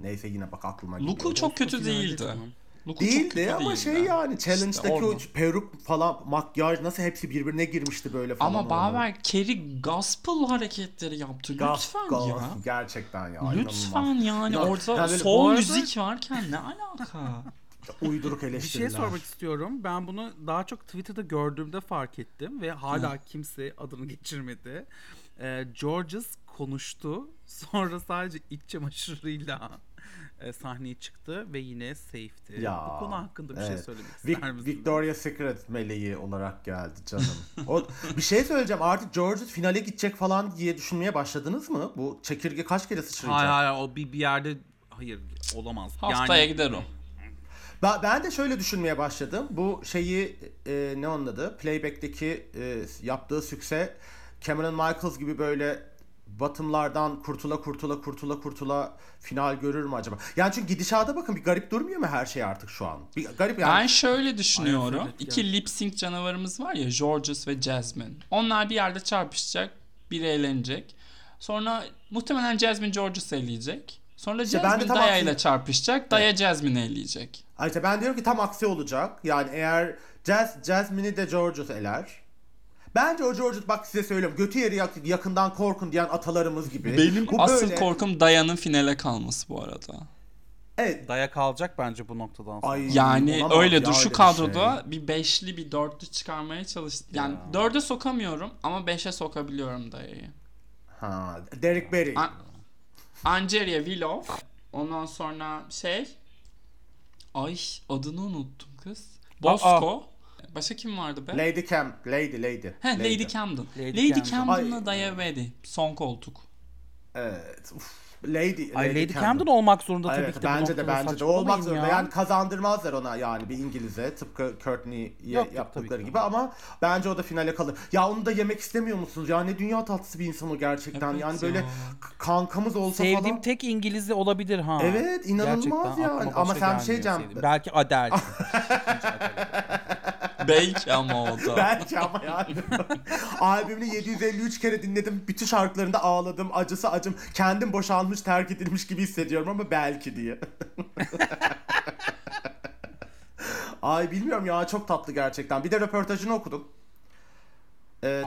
Neyse yine bak aklıma geliyor. Luku çok kötü değildi. Değildi ama şey yani challenge'daki işte o peruk falan, makyaj nasıl hepsi birbirine girmişti böyle falan. Ama Baver Kerri gospel hareketleri yaptı. Lütfen ya. Gerçekten ya. Lütfen inanılmaz. Yani orada yani soul müzik varken ne alaka? Uyduruk eleştiriler. Bir şey sormak istiyorum. Ben bunu daha çok Twitter'da gördüğümde fark ettim ve hala kimse adını geçirmedi. Jorgeous konuştu. Sonra sadece iç çamaşırıyla sahneye çıktı ve yine safety. Ya, bu konu hakkında bir şey söylemek ister misin? Victoria's Secret meleği olarak geldi canım. Bir şey söyleyeceğim, artık Jorgeous finale gidecek falan diye düşünmeye başladınız mı? Bu çekirge kaç kere sıçrayacak? Hayır o bir yerde hayır olamaz. Haftaya gider o. Ben de şöyle düşünmeye başladım. Bu şeyi ne onun adı? Playback'teki yaptığı sükse Cameron Michaels gibi böyle batımlardan kurtula final görür mü acaba? Yani çünkü gidişata bakın, bir garip durmuyor mu her şey artık şu an? Bir garip yani. Ben şöyle düşünüyorum. Aynen, İki lip sync canavarımız var ya, Jorgeous ve Jasmine. Onlar bir yerde çarpışacak, biri eğlenecek. Sonra muhtemelen Jasmine Jorgeous eleyecek. Sonra işte Jasmine Daya ile çarpışacak, Daya Jasmine eleyecek. İşte ben diyorum ki tam aksi olacak. Yani eğer Jasmine'i de Jorgeous eler. Bence o Jorgeous, bak size söylüyorum, götü yeri yakından korkun diyen atalarımız gibi. Benim asıl korkum Daya'nın finale kalması bu arada. Evet. Dayak alacak bence bu noktadan sonra. Ay, yani öyle dur şu kadroda şey. Bir beşli bir dörtlü çıkarmaya çalıştım. Yani ya. Dörde sokamıyorum ama beşe sokabiliyorum dayayı. Ha, Derek Berry. Angeria, Willow. Ondan sonra şey. Ay adını unuttum kız. Bosco. Başka kim vardı be? Lady Camden. Lady Camden'la daya verdi. Son koltuk. Evet. Uf. Lady Camden olmak zorunda tabii ki de. Bence de olmak zorunda. Ya. Yani kazandırmazlar ona yani bir İngiliz'e tıpkı Courtney'ye yaptıkları gibi ama bence o da finale kalır. Ya onu da yemek istemiyor musunuz? Ya ne dünya tatlısı bir insan o gerçekten. Evet, yani böyle kankamız olsa sevdiğim falan. Sevdiğim tek İngiliz'i olabilir ha. Evet inanılmaz gerçekten, yani. Ama sen şey canım. Belki Adel. Belki ama o da. Belki ama yani. Albümünü 753 kere dinledim. Bütün şarkılarında ağladım. Acısı acım. Kendim boşalmış, terk edilmiş gibi hissediyorum ama belki diye. Ay bilmiyorum ya. Çok tatlı gerçekten. Bir de röportajını okudum.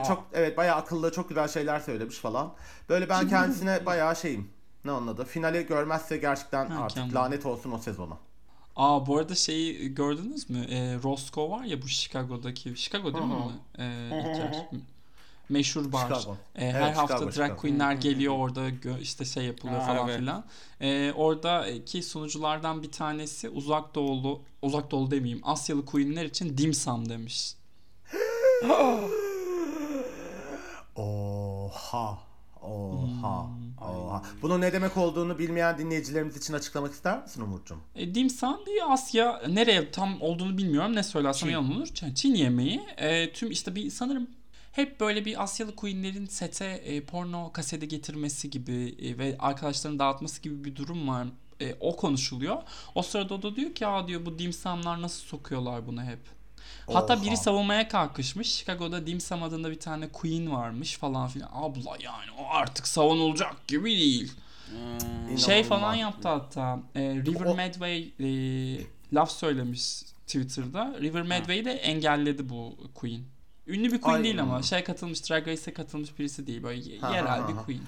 Çok evet bayağı akıllı, çok güzel şeyler söylemiş falan. Böyle ben kendisine bayağı şeyim. Ne anladı? Finali görmezse gerçekten artık lanet olsun o sezona. Bu arada şeyi gördünüz mü? Roscoe var ya bu Chicago'daki. Chicago değil mi? Meşhur bar. Her hafta drag queenler geliyor orada işte şey yapılıyor falan filan. Oradaki sunuculardan bir tanesi uzak doğulu demeyeyim. Asyalı queenler için Dim Sum demiş. Oha. Bunun ne demek olduğunu bilmeyen dinleyicilerimiz için açıklamak ister misin Umurcuğum? Dim Sum bir Asya, nereye tam olduğunu bilmiyorum, ne söylersem yalan olur. Çin yemeği. Tüm işte bir sanırım hep böyle bir Asyalı queenlerin sete porno kaseti getirmesi gibi ve arkadaşlarının dağıtması gibi bir durum var. O konuşuluyor. O sırada o da diyor ki diyor bu Dim Sum'lar nasıl sokuyorlar bunu hep. Hatta biri savunmaya kalkışmış. Chicago'da Dim Sum adında bir tane queen varmış falan filan. Abla yani o artık savunulacak gibi değil. Şey falan yaptı hatta. River Medway laf söylemiş Twitter'da. River Medway'i de engelledi bu queen. Ünlü bir queen değil ama şey katılmış, Drag Race'e katılmış birisi değil. Böyle yerel bir queen.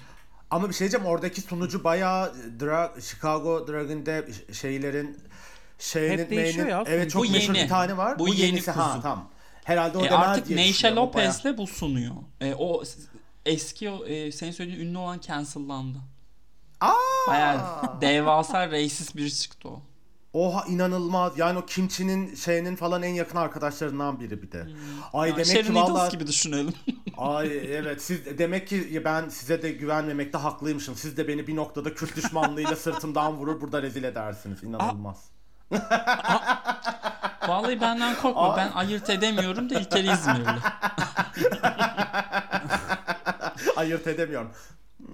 Ama bir şey diyeceğim, oradaki sunucu bayağı Chicago Drag'inde şeylerin hep değişiyor ya. Evet, çok meşhur bir tane var. Bu yeni kuzu. Ha, tamam. Herhalde o artık Neşe Lopez'le bu sunuyor. O eski senin söylediğin ünlü olan cancellandı. Bayağı devasa racist biri çıktı o. Oha inanılmaz. Yani o kimçinin şeyinin falan en yakın arkadaşlarından biri bir de. Ay yani demek ki vallahi gibi düşünelim. Ay evet, siz demek ki ben size de güvenmemekte haklıymışım. Siz de beni bir noktada Kürt düşmanlığıyla sırtımdan vurur, burada rezil edersiniz. İnanılmaz. Vallahi benden korkma. Ben ayırt edemiyorum da İlker İzmirli. Ayırt edemiyorum.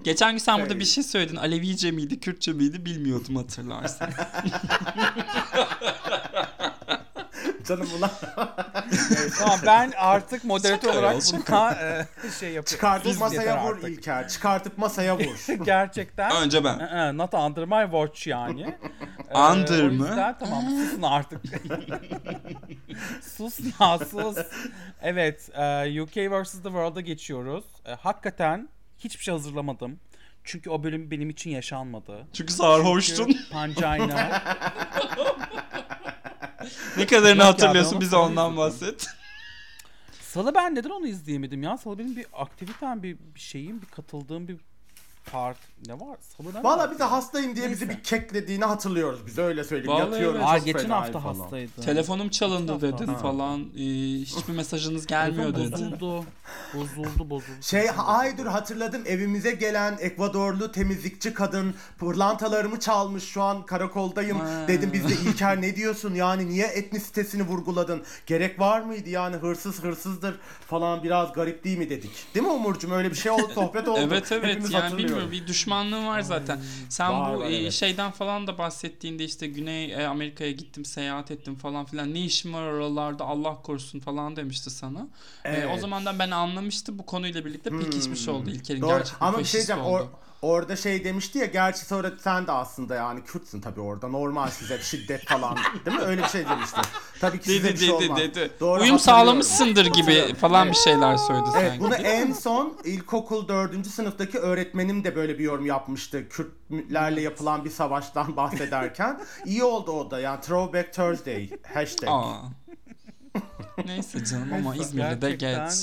Geçen gün sen burada bir şey söyledin. Alevice miydi, Kürtçe miydi bilmiyordum, hatırlarsın. Canım ulan. Tamam, ben artık moderatör olarak şey yapıyorum. Çıkartıp masaya vur İlker. Çıkartıp masaya vur. Gerçekten. Önce ben. Not under my watch yani. Under mı? Tamam, susun artık. Sus ya, sus. Evet, UK vs. The World'a geçiyoruz. Hakikaten hiçbir şey hazırlamadım. Çünkü o bölüm benim için yaşanmadı. Çünkü sarhoştun. Çünkü pancayna. Ne kadarını hatırlıyorsun, bize ondan bahset. Salı ben neden onu izleyemedim ya? Salı benim bir aktivitem, bir şeyim, bir katıldığım bir part. Ne var? Salı ne? Valla bize hastayım diye bizi bir keklediğini hatırlıyoruz. Biz öyle söyleyeyim. Vallahi yatıyoruz. Geçen hafta hastaydım. Telefonum çalındı dedin falan. Hiçbir mesajınız gelmiyor dedin. Bozuldu. Dur hatırladım. Evimize gelen Ekvadorlu temizlikçi kadın pırlantalarımı çalmış. Şu an karakoldayım. Dedim biz de İlker ne diyorsun? Yani niye etnisitesini vurguladın? Gerek var mıydı? Yani hırsız hırsızdır falan, biraz garip değil mi dedik. Değil mi Umurcuğum? Öyle bir şey oldu. Sohbet oldu. Evet. Hepimiz yani bilmiyorum. Bir düşmanlığın var zaten. Sen bu şeyden falan da bahsettiğinde işte Güney Amerika'ya gittim, seyahat ettim falan filan. Ne işim var oralarda Allah korusun falan demişti sana. Evet. O zamandan ben anlamıştım. Bu konuyla birlikte pekişmiş oldu İlker'in gerçekten. Ama bir şey diyeceğim. Orada şey demişti ya, gerçi sonra sen de aslında yani Kürtsün tabii orada. Normal size şiddet falan değil mi? Öyle bir şey demişti. Tabii ki size bir şey olmaz. Uyum sağlamışsındır gibi falan evet. Bir şeyler söyledi evet, sanki. Bunu en son ilkokul 4. sınıftaki öğretmenim de böyle bir yorum yapmıştı. Kürtlerle yapılan bir savaştan bahsederken. İyi oldu o da yani Throwback Thursday hashtag. Aa. Neyse canım ama İzmir'de de geç.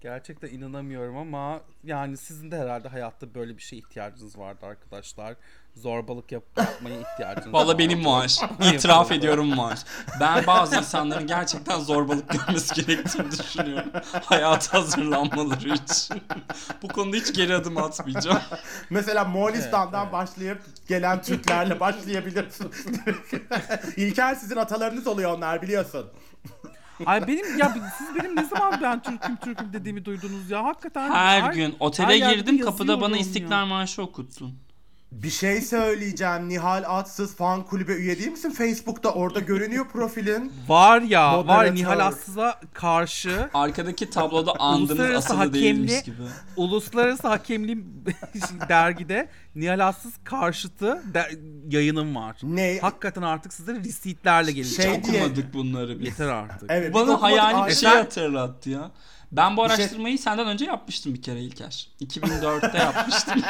Gerçekten inanamıyorum ama yani sizin de herhalde hayatta böyle bir şeye ihtiyacınız vardı arkadaşlar. Zorbalık yapmaya ihtiyacınız var. Valla benim var. İtiraf ediyorum var. Ben bazı insanların gerçekten zorbalık yapması gerektiğini düşünüyorum. Hayata hazırlanmaları için. Bu konuda hiç geri adım atmayacağım. Mesela Moğolistan'dan evet. başlayıp gelen Türklerle başlayabilirsiniz. İlker sizin atalarınız oluyor onlar biliyorsun. Ay benim ya siz benim ne zaman ben Türk'üm dediğimi duydunuz ya hakikaten. Her gün otele girdim kapıda bana İstiklal Marşı okuttun. Bir şey söyleyeceğim. Nihal Atsız fan kulübe üye değil misin? Facebook'ta orada görünüyor profilin. Var ya. Moderatör. Var Nihal Atsız'a karşı. Arkadaki tabloda andının asılı değilmiş gibi. Uluslararası Hakemli dergide Nihal Atsız karşıtı yayınım var. Ne? Hakikaten artık size receipt'lerle gelecek. Şey okumadık bunları biz. Yeter artık. Evet, bana hayali bir şey hatırlattı ya. Ben bu araştırmayı senden önce yapmıştım bir kere İlker. 2004'te yapmıştım.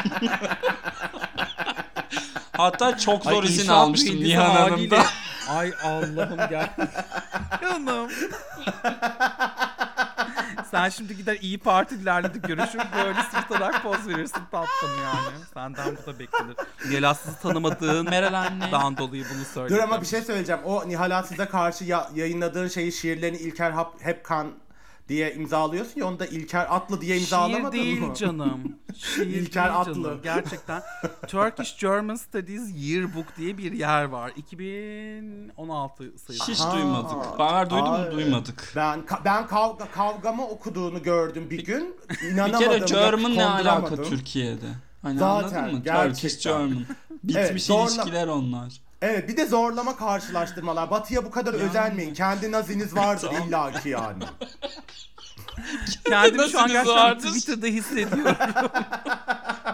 Hatta çok zor izin almıştım Nihan Hanım'da. Ay Allah'ım gel. Canım. Sen şimdi gider İyi Partililerle de görüşür böyle sırtarak poz verirsin tatlım yani. Senden bu da beklenir. Nihal Atsız'ı tanımadığın dan dolayı bunu söyledim. Dur ama bir şey söyleyeceğim. O Nihal Atsız'a karşı yayınladığın şeyi şiirlerini İlker Hepkan diye imzalıyorsun ya onu da İlker Atlı diye imzalamadın mı? Şiir değil canım. Şiir İlker değil Atlı. Canım. Gerçekten. Turkish German Studies Yearbook diye bir yer var. 2016 sayısı. Hiç duymadık. Baver duydu mu? Duymadık. Ben kavgamı okuduğunu gördüm bir gün. İnanamadım. Bir kere German ne alaka Türkiye'de? Hani zaten, anladın mı? Gerçekten. Turkish German. Bitmiş evet, ilişkiler onlar. Evet bir de zorlama karşılaştırmalar. Batı'ya bu kadar yani. Özenmeyin. Kendi naziniz vardır illaki yani. Kendimi şu an gerçekten Twitter'da hissediyorum.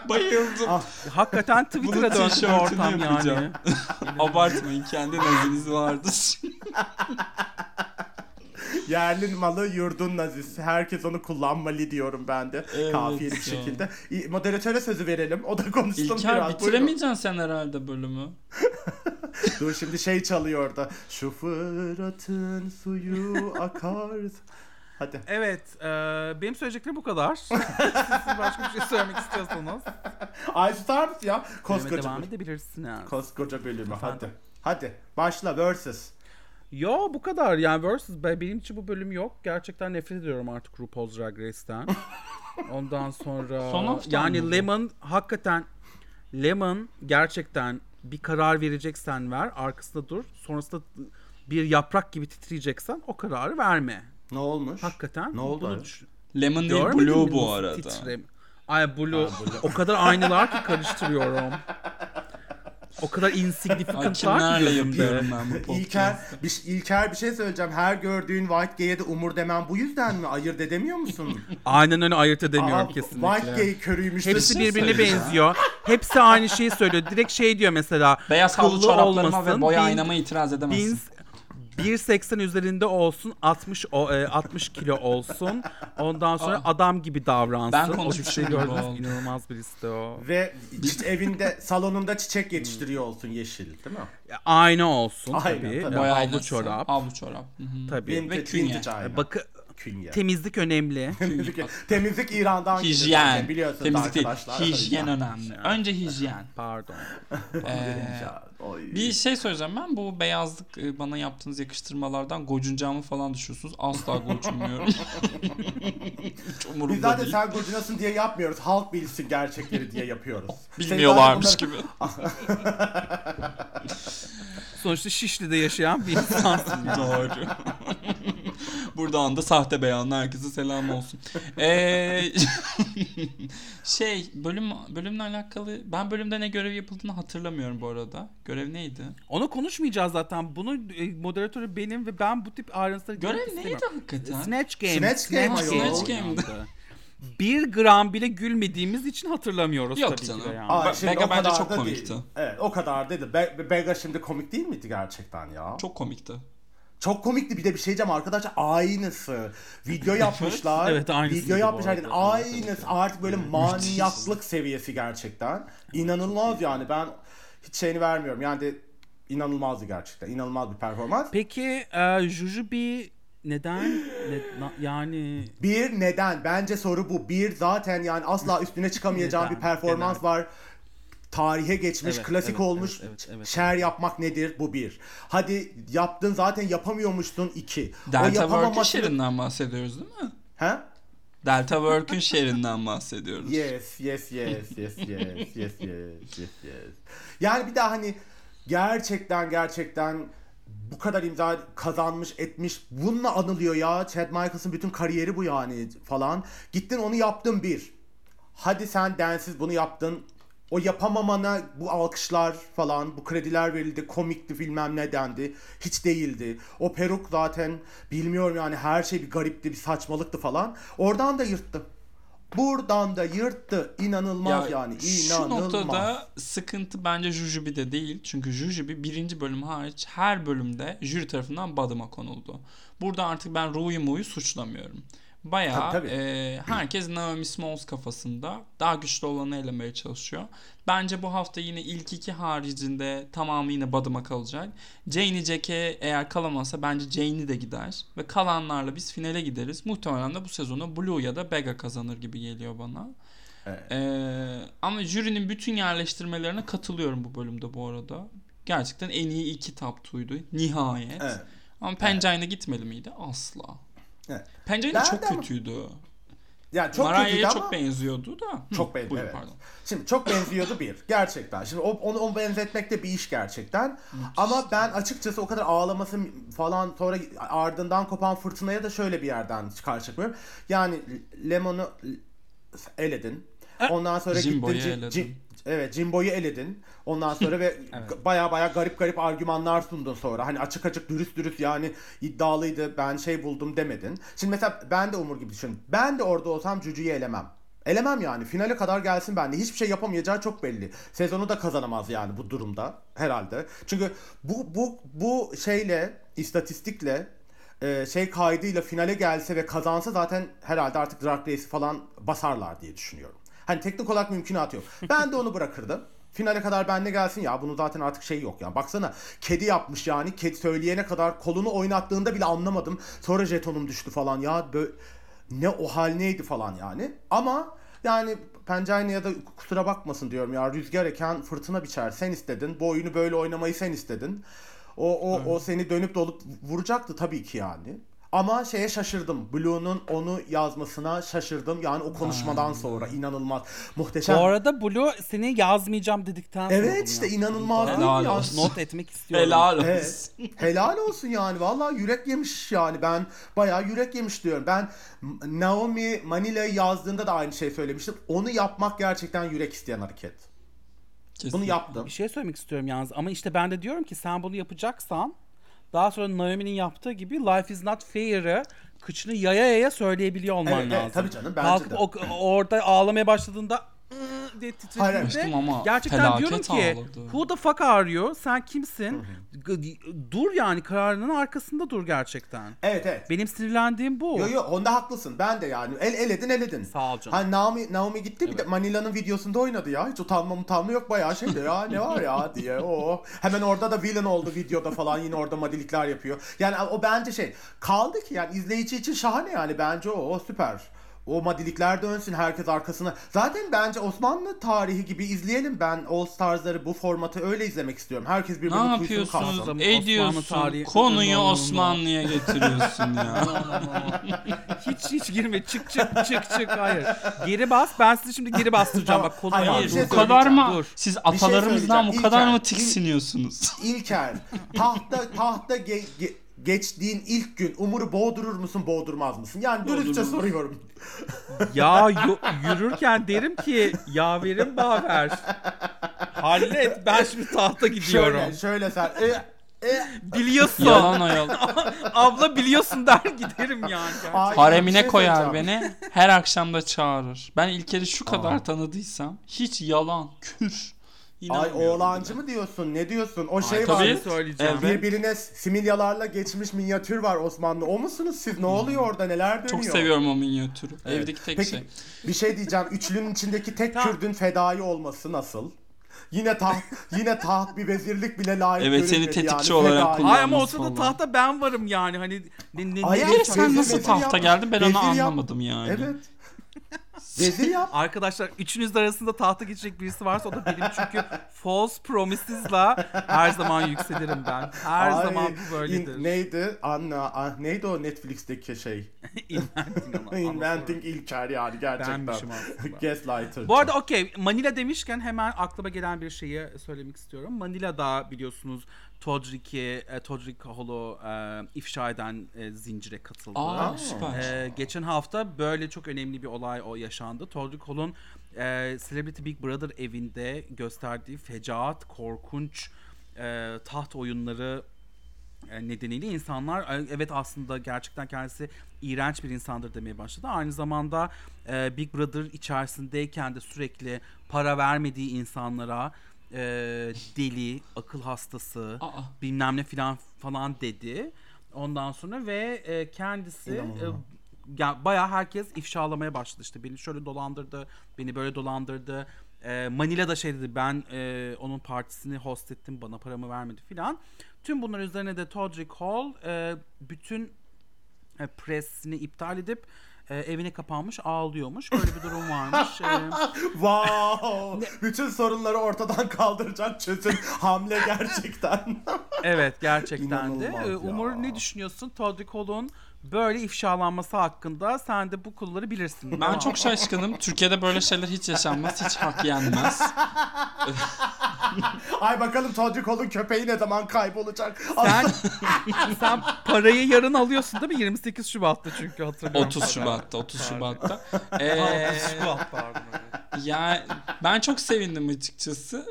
Bayıldım. Ah, hakikaten Twitter'a döndü ortam yani. Abartmayın kendi naziniz vardır. Yerli malı yurdun nazisi. Herkes onu kullanmalı diyorum ben de. Evet, kafiyeli bir şekilde. Moderatöre sözü verelim. O da konuştum İlker, biraz. İlker bitiremeyeceksin buyurun. Sen herhalde bölümü. Dur şimdi şey çalıyor orada. Şu Fırat'ın suyu akar. Hadi. Evet. Benim söyleyeceklerim bu kadar. Siz başka bir şey söylemek istiyorsanız. Ay start ya. Koskoca devam edebilirsin yani. Koskoca bölümü. Efendim? Hadi. Başla. Versus. Yo bu kadar yani versus benim için bu bölüm yok. Gerçekten nefret ediyorum artık RuPaul's Drag Race'ten. Ondan sonra yani Lemon hakikaten Lemon gerçekten bir karar vereceksen ver arkasında dur. Sonrasında bir yaprak gibi titriyeceksen o kararı verme. Ne olmuş? Hakikaten. Ne oldu? Lemon değil Blue bu arada. Ay Blue. O kadar aynılar ki karıştırıyorum. O kadar insignifikantlar ki yapıyorum ben bu podcast'ı. İlker bir şey söyleyeceğim. Her gördüğün White Gay'e de Umur demen bu yüzden mi? Ayırt edemiyor musun? Aynen öyle ayırt edemiyorum kesinlikle. White Gay körüymüş. Hepsi birbirine benziyor. Hepsi aynı şeyi söylüyor. Direkt şey diyor mesela. Beyaz havlu çoraplarıma ve boya aynama itiraz edemezsin. 1.80 üzerinde olsun, 60 kilo olsun. Ondan sonra adam gibi davransın. Ben konuşmuşum gibi oldu. İnanılmaz birisi de o. Ve evinde, salonunda çiçek yetiştiriyor olsun yeşil değil mi? Ayna olsun tabii. Havlu çorap. Havlu çorap. Tabii. Ve künye. Temizlik önemli. Temizlik İran'dan hijyen. Biliyorsunuz temizlik arkadaşlar. Hijyen önemli. Önce hijyen. Pardon. Bir şey söyleyeceğim ben. Bu beyazlık bana yaptığınız yakıştırmalardan gocuncağımı falan düşüyorsunuz. Asla gocunmuyorum. Biz zaten sen gocunasın diye yapmıyoruz. Halk bilsin gerçekleri diye yapıyoruz. Bilmiyorlarmış gibi. Sonuçta Şişli'de yaşayan bir insansın. Doğru. Buradan da sahte beyanlı herkese selam olsun. Bölümle alakalı ben bölümde ne görev yapıldığını hatırlamıyorum bu arada. Görev neydi? Onu konuşmayacağız zaten. Bunu moderatörü benim ve ben bu tip ayrıntıları görev neydi hakikaten? Snatch Game. Snatch Game'di. bir gram bile gülmediğimiz için hatırlamıyoruz. Yok tabii canım. Ki de yani. Bega bence çok komikti. Değil. Evet, o kadar dedi. Bega şimdi komik değil miydi gerçekten ya? Çok komikti. Çok komikti. Bir de bir şey diyeceğim arkadaşlar, aynısı. Video yapmışlar. Evet, aynısı. Video yapmışlar. Yani aynısı. Artık böyle manyaklık seviyesi gerçekten. İnanılmaz yani, ben hiç şeyini vermiyorum. Yani de inanılmazdı gerçekten. İnanılmaz bir performans. Peki Jujubee neden? Yani... Bir neden? Bence soru bu. Bir, zaten yani asla üstüne çıkamayacağı bir performans var. Tarihe geçmiş, klasik olmuş. Şer yapmak nedir? Bu bir. Hadi yaptın, zaten yapamıyormuştun. İki. Delta Work'ün şerinden bahsediyoruz değil mi? He? Delta Work'ün şerinden bahsediyoruz. Yes. Yani bir daha hani gerçekten bu kadar imza kazanmış etmiş, bununla anılıyor ya. Chad Michaels'ın bütün kariyeri bu yani falan. Gittin onu yaptın bir. Hadi sen densiz bunu yaptın. O yapamamana bu alkışlar falan, bu krediler verildi, komikti bilmem ne dendi. Hiç değildi. O peruk zaten bilmiyorum yani, her şey bir garipti, bir saçmalıktı falan. Oradan da yırttı. Buradan da yırttı. İnanılmaz ya, yani. İnanılmaz. Şu noktada sıkıntı bence Jujubee'de değil. Çünkü Jujubee birinci bölüm hariç her bölümde jüri tarafından badıma konuldu. Burada artık ben Ru'yu suçlamıyorum. Bayağı tabii. Herkes Naomi Smalls kafasında daha güçlü olanı elemeye çalışıyor. Bence bu hafta yine ilk iki haricinde tamamı yine badıma kalacak. Janie Jack'e eğer kalamazsa bence Janie de gider. Ve kalanlarla biz finale gideriz. Muhtemelen de bu sezonu Blue ya da Bega kazanır gibi geliyor bana. Evet. Ama jürinin bütün yerleştirmelerine katılıyorum bu bölümde bu arada. Gerçekten en iyi iki top 2'ydu. Nihayet. Evet. Ama Pencain'e gitmeli miydi? Asla. Evet. Pencerenin çok kötüydü. Yani çok kötüydü ama çok benziyordu da. Çok benziyordu. Evet. Şimdi çok benziyordu bir. Gerçekten. Şimdi onu benzetmek de bir iş gerçekten. Ama ben açıkçası o kadar ağlaması falan, sonra ardından kopan fırtınaya da şöyle bir yerden karşı çıkmıyorum. Yani Lemon'u eledin. Ondan sonra gittin. Evet, Jimbo'yu eledin. Ondan sonra ve baya garip argümanlar sundun sonra. Hani açık dürüst yani, iddialıydı. Ben buldum demedin. Şimdi mesela ben de Umur gibi düşünüyorum. Ben de orada olsam Juju'yu elemem. Elemem yani. Finale kadar gelsin ben de. Hiçbir şey yapamayacağı çok belli. Sezonu da kazanamaz yani bu durumda herhalde. Çünkü bu şeyle, istatistikle, kaydıyla finale gelse ve kazansa zaten herhalde artık Drag Race'i falan basarlar diye düşünüyorum. Hani teknik olarak mümkünatı yok. Ben de onu bırakırdım. Finale kadar benle gelsin ya. Bunu zaten artık yok ya. Baksana kedi yapmış yani. Kedi söyleyene kadar kolunu oynattığında bile anlamadım. Sonra jetonum düştü falan ya. Ne o hal neydi falan yani. Ama yani Pencaina'ya da kusura bakmasın diyorum ya. Rüzgar eken fırtına biçer. Sen istedin. Bu oyunu böyle oynamayı sen istedin. O seni dönüp dolup vuracaktı tabii ki yani. Ama şaşırdım. Blue'nun onu yazmasına şaşırdım. Yani o konuşmadan sonra inanılmaz. Muhteşem. Bu arada Blue seni yazmayacağım dedikten sonra. Evet işte inanılmaz. Helal olsun. Not etmek istiyorum. Helal olsun. Evet. Helal olsun yani. Vallahi yürek yemiş yani. Ben bayağı yürek yemiş diyorum. Ben Naomi Manila'yı yazdığında da aynı şeyi söylemiştim. Onu yapmak gerçekten yürek isteyen hareket. Kesinlikle. Bunu yaptım. Bir şey söylemek istiyorum yalnız. Ama işte ben de diyorum ki sen bunu yapacaksan daha sonra Naomi'nin yaptığı gibi Life is not fair'ı kıçını yaya söyleyebiliyor olman lazım. Evet tabii canım, bence kalkıp de. Orada ağlamaya başladığında diye titrediğinde gerçekten diyorum ki ağladı. Who the fuck are you? Sen kimsin? Dur yani, kararının arkasında dur gerçekten. Evet. Benim sinirlendiğim bu. Yo onda haklısın. Ben de yani eledin. Sağ ol canım. Hani Naomi gitti bir de Manila'nın videosunda oynadı ya. Hiç utanma yok, bayağı şeydi ya ne var ya diye. Hemen orada da villain oldu videoda falan, yine orada madilikler yapıyor. Yani o bence kaldı ki yani izleyici için şahane yani, bence o süper. O madilikler dönsün, herkes arkasına. Zaten bence Osmanlı tarihi gibi izleyelim. Ben All Stars'ları, bu formatı öyle izlemek istiyorum. Herkes birbirinin kuyusunu kalsın. Ne yapıyorsun? Konuyu Osmanlı'ya getiriyorsun ya. hiç girme. Çık. Hayır. Geri bas. Ben sizi şimdi geri bastıracağım. Bak konuyu. Hayır, bu kadar mı? Dur. Siz atalarımızdan bu kadar mı tiksiniyorsunuz? İlker. Tahta geçtiğin ilk gün Umur'u boğdurur musun, boğdurmaz mısın? Yani dürüstçe soruyorum. Ya yürürken derim ki yaverim Baver. Hallet, ben şimdi tahta gidiyorum. Şöyle sen. Biliyorsun. Yalan ayol. abla biliyorsun der giderim yani. Haremine şey koyar beni. Her akşam da çağırır. Ben İlker'i şu kadar tanıdıysam hiç yalan, kür. Ay oğlancı mı diyorsun? Ne diyorsun? O şey var. Söyleyeceğim. Birbirine similyalarla geçmiş minyatür var Osmanlı. O musunuz siz? Ne oluyor orada? Neler dönüyor? Çok seviyorum o minyatürü. Evet. Evdeki tek peki, şey. Bir şey diyeceğim. Üçlünün içindeki tek Kürdün fedai olması nasıl? Yine taht bir vezirlik bile layık görülmedi. Evet, seni tetikçi yani olarak kullanmış. Hayır ama olsa da tahta ben varım yani. Hani ne sen nasıl tahta geldin? Ben onu anlamadım yani. Evet. Arkadaşlar üçünüz arasında tahta geçecek birisi varsa o da benim, çünkü false promises'la her zaman yükselirim ben. Her zaman bu böyledir. Neydi? Neydi o Netflix'teki şey? Inventing İlker yani gerçekten. Gaslighter. Bu arada okey, Manila demişken hemen aklıma gelen bir şeyi söylemek istiyorum. Manila'da biliyorsunuz Todrick Hall'u ifşa eden zincire katıldı. Geçen hafta böyle çok önemli bir olay o yaşandı. Todrick Hall'un Celebrity Big Brother evinde gösterdiği fecaat, korkunç taht oyunları nedeniyle insanlar evet aslında gerçekten kendisi iğrenç bir insandır demeye başladı. Aynı zamanda Big Brother içerisindeyken de sürekli para vermediği insanlara deli, akıl hastası, bilmem ne falan dedi. Ondan sonra ve kendisi ya bayağı herkes ifşalamaya başladı işte. Beni şöyle dolandırdı, beni böyle dolandırdı. Manila'da şey dedi, ben onun partisini host ettim, bana paramı vermedi filan. Tüm bunların üzerine de Todrick Hall bütün pressini iptal edip evine kapanmış, ağlıyormuş. Böyle bir durum varmış. Wow! Bütün sorunları ortadan kaldıracak çözüm hamle gerçekten. Evet, gerçekten de. Umur, ne düşünüyorsun Todrick Hall'un böyle ifşalanması hakkında? Sen de bu kulları bilirsin. Ben çok şaşkınım. Türkiye'de böyle şeyler hiç yaşanmaz, hiç hak yenmez. Ay bakalım Todrick Hall'un köpeği ne zaman kaybolacak? Sen parayı yarın alıyorsun değil mi? 28 Şubat'ta çünkü hatırlıyorum. 30 Şubat'ta. Pardon. Ya ben çok sevindim açıkçası.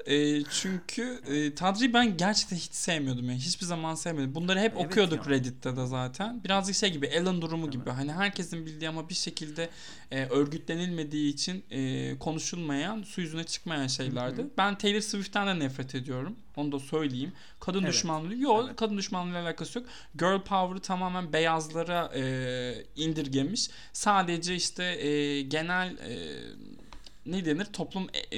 Çünkü Tadri'yi ben gerçekten hiç sevmiyordum yani. Hiçbir zaman sevmedim. Bunları hep okuyorduk yani. Reddit'te de zaten. Birazcık şey gibi, Ellen durumu gibi. Hani herkesin bildiği ama bir şekilde örgütlenilmediği için konuşulmayan, su yüzüne çıkmayan şeylerdi. Hı-hı. Ben Taylor Swift'ten de nefret ediyorum. Onu da söyleyeyim. Kadın düşmanlığı. Yok, kadın düşmanlığıyla alakası yok. Girl power'ı tamamen beyazlara indirgemiş. Sadece işte genel ne denir?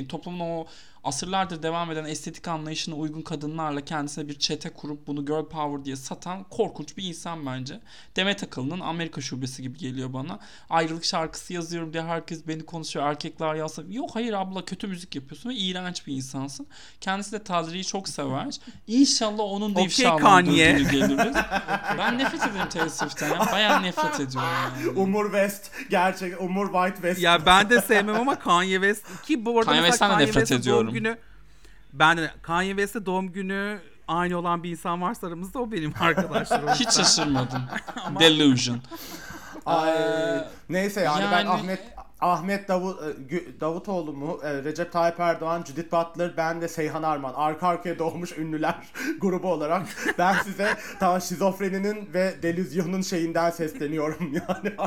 Toplumun o asırlardır devam eden estetik anlayışına uygun kadınlarla kendisine bir çete kurup bunu girl power diye satan korkunç bir insan bence. Demet Akalın'ın Amerika şubesi gibi geliyor bana. Ayrılık şarkısı yazıyorum diye herkes beni konuşuyor. Erkekler yazsa. Yok hayır abla, kötü müzik yapıyorsun ve iğrenç bir insansın. Kendisi de Tadri'yi çok sever. İnşallah onun da ifşalandığı günü geliriz. Ben nefret ederim Taylor Swift'ten. Bayağı nefret ediyorum. Yani. Umur White West. Ya ben de sevmem ama Kanye West ki bu arada Kanye nefret ediyorum. Günü, ben de Kanye West'e doğum günü aynı olan bir insan varsa aramızda o benim arkadaşlarım. Hiç şaşırmadım. Delusion. Neyse yani ben Ahmet Davutoğlu mu, Recep Tayyip Erdoğan, Judith Butler, ben de Seyhan Arman. Arka arkaya doğmuş ünlüler grubu olarak ben size tam şizofreninin ve delüzyonun şeyinden sesleniyorum yani.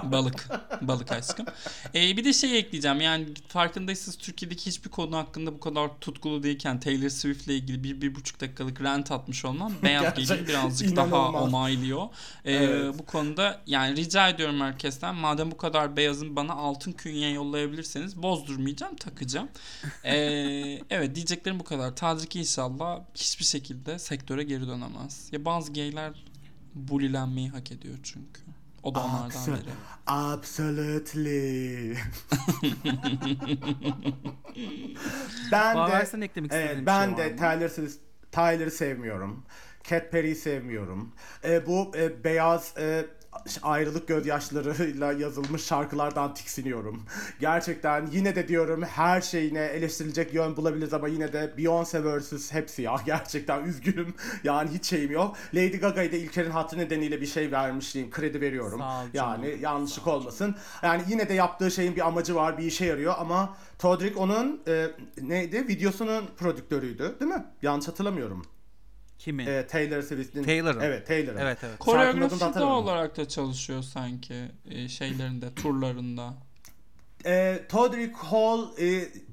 Balık aşkım. Bir de şey ekleyeceğim, yani farkındaysanız Türkiye'deki hiçbir konu hakkında bu kadar tutkulu değilken Taylor Swift'le ilgili 1,5 dakikalık rant atmış olmam beyaz gelin birazcık daha onaylıyor. Evet. Bu konuda yani rica ediyorum herkesten, madem bu kadar beyazın, bana altın künye yollayabilirseniz bozdurmayacağım, takacağım. Evet, diyeceklerim bu kadar. Tadriki inşallah hiçbir şekilde sektöre geri dönemez. Ya bazı gayler bulilenmeyi hak ediyor çünkü. O da onlardan biri. Absolutely. Ben de Tyler'ı sevmiyorum. Katy Perry'yi sevmiyorum. Bu beyaz ayrılık gözyaşlarıyla yazılmış şarkılardan tiksiniyorum. Gerçekten yine de diyorum, her şeyine eleştirilecek yön bulabiliriz ama yine de Beyoncé vs. hepsi ya. Gerçekten üzgünüm. Yani hiç şeyim yok. Lady Gaga'yı da İlker'in hatırı nedeniyle bir şey vermişliğim. Kredi veriyorum. Yani yanlışlık olmasın. Yani yine de yaptığı şeyin bir amacı var, bir işe yarıyor ama Todrick onun videosunun prodüktörüydü değil mi? Yanlış hatırlamıyorum. Kimin? Taylor Swift'in. Taylor'ın. Evet, Taylor'ın. Evet, evet. Koreografisi de olarak da çalışıyor sanki şeylerinde, turlarında. Todrick Hall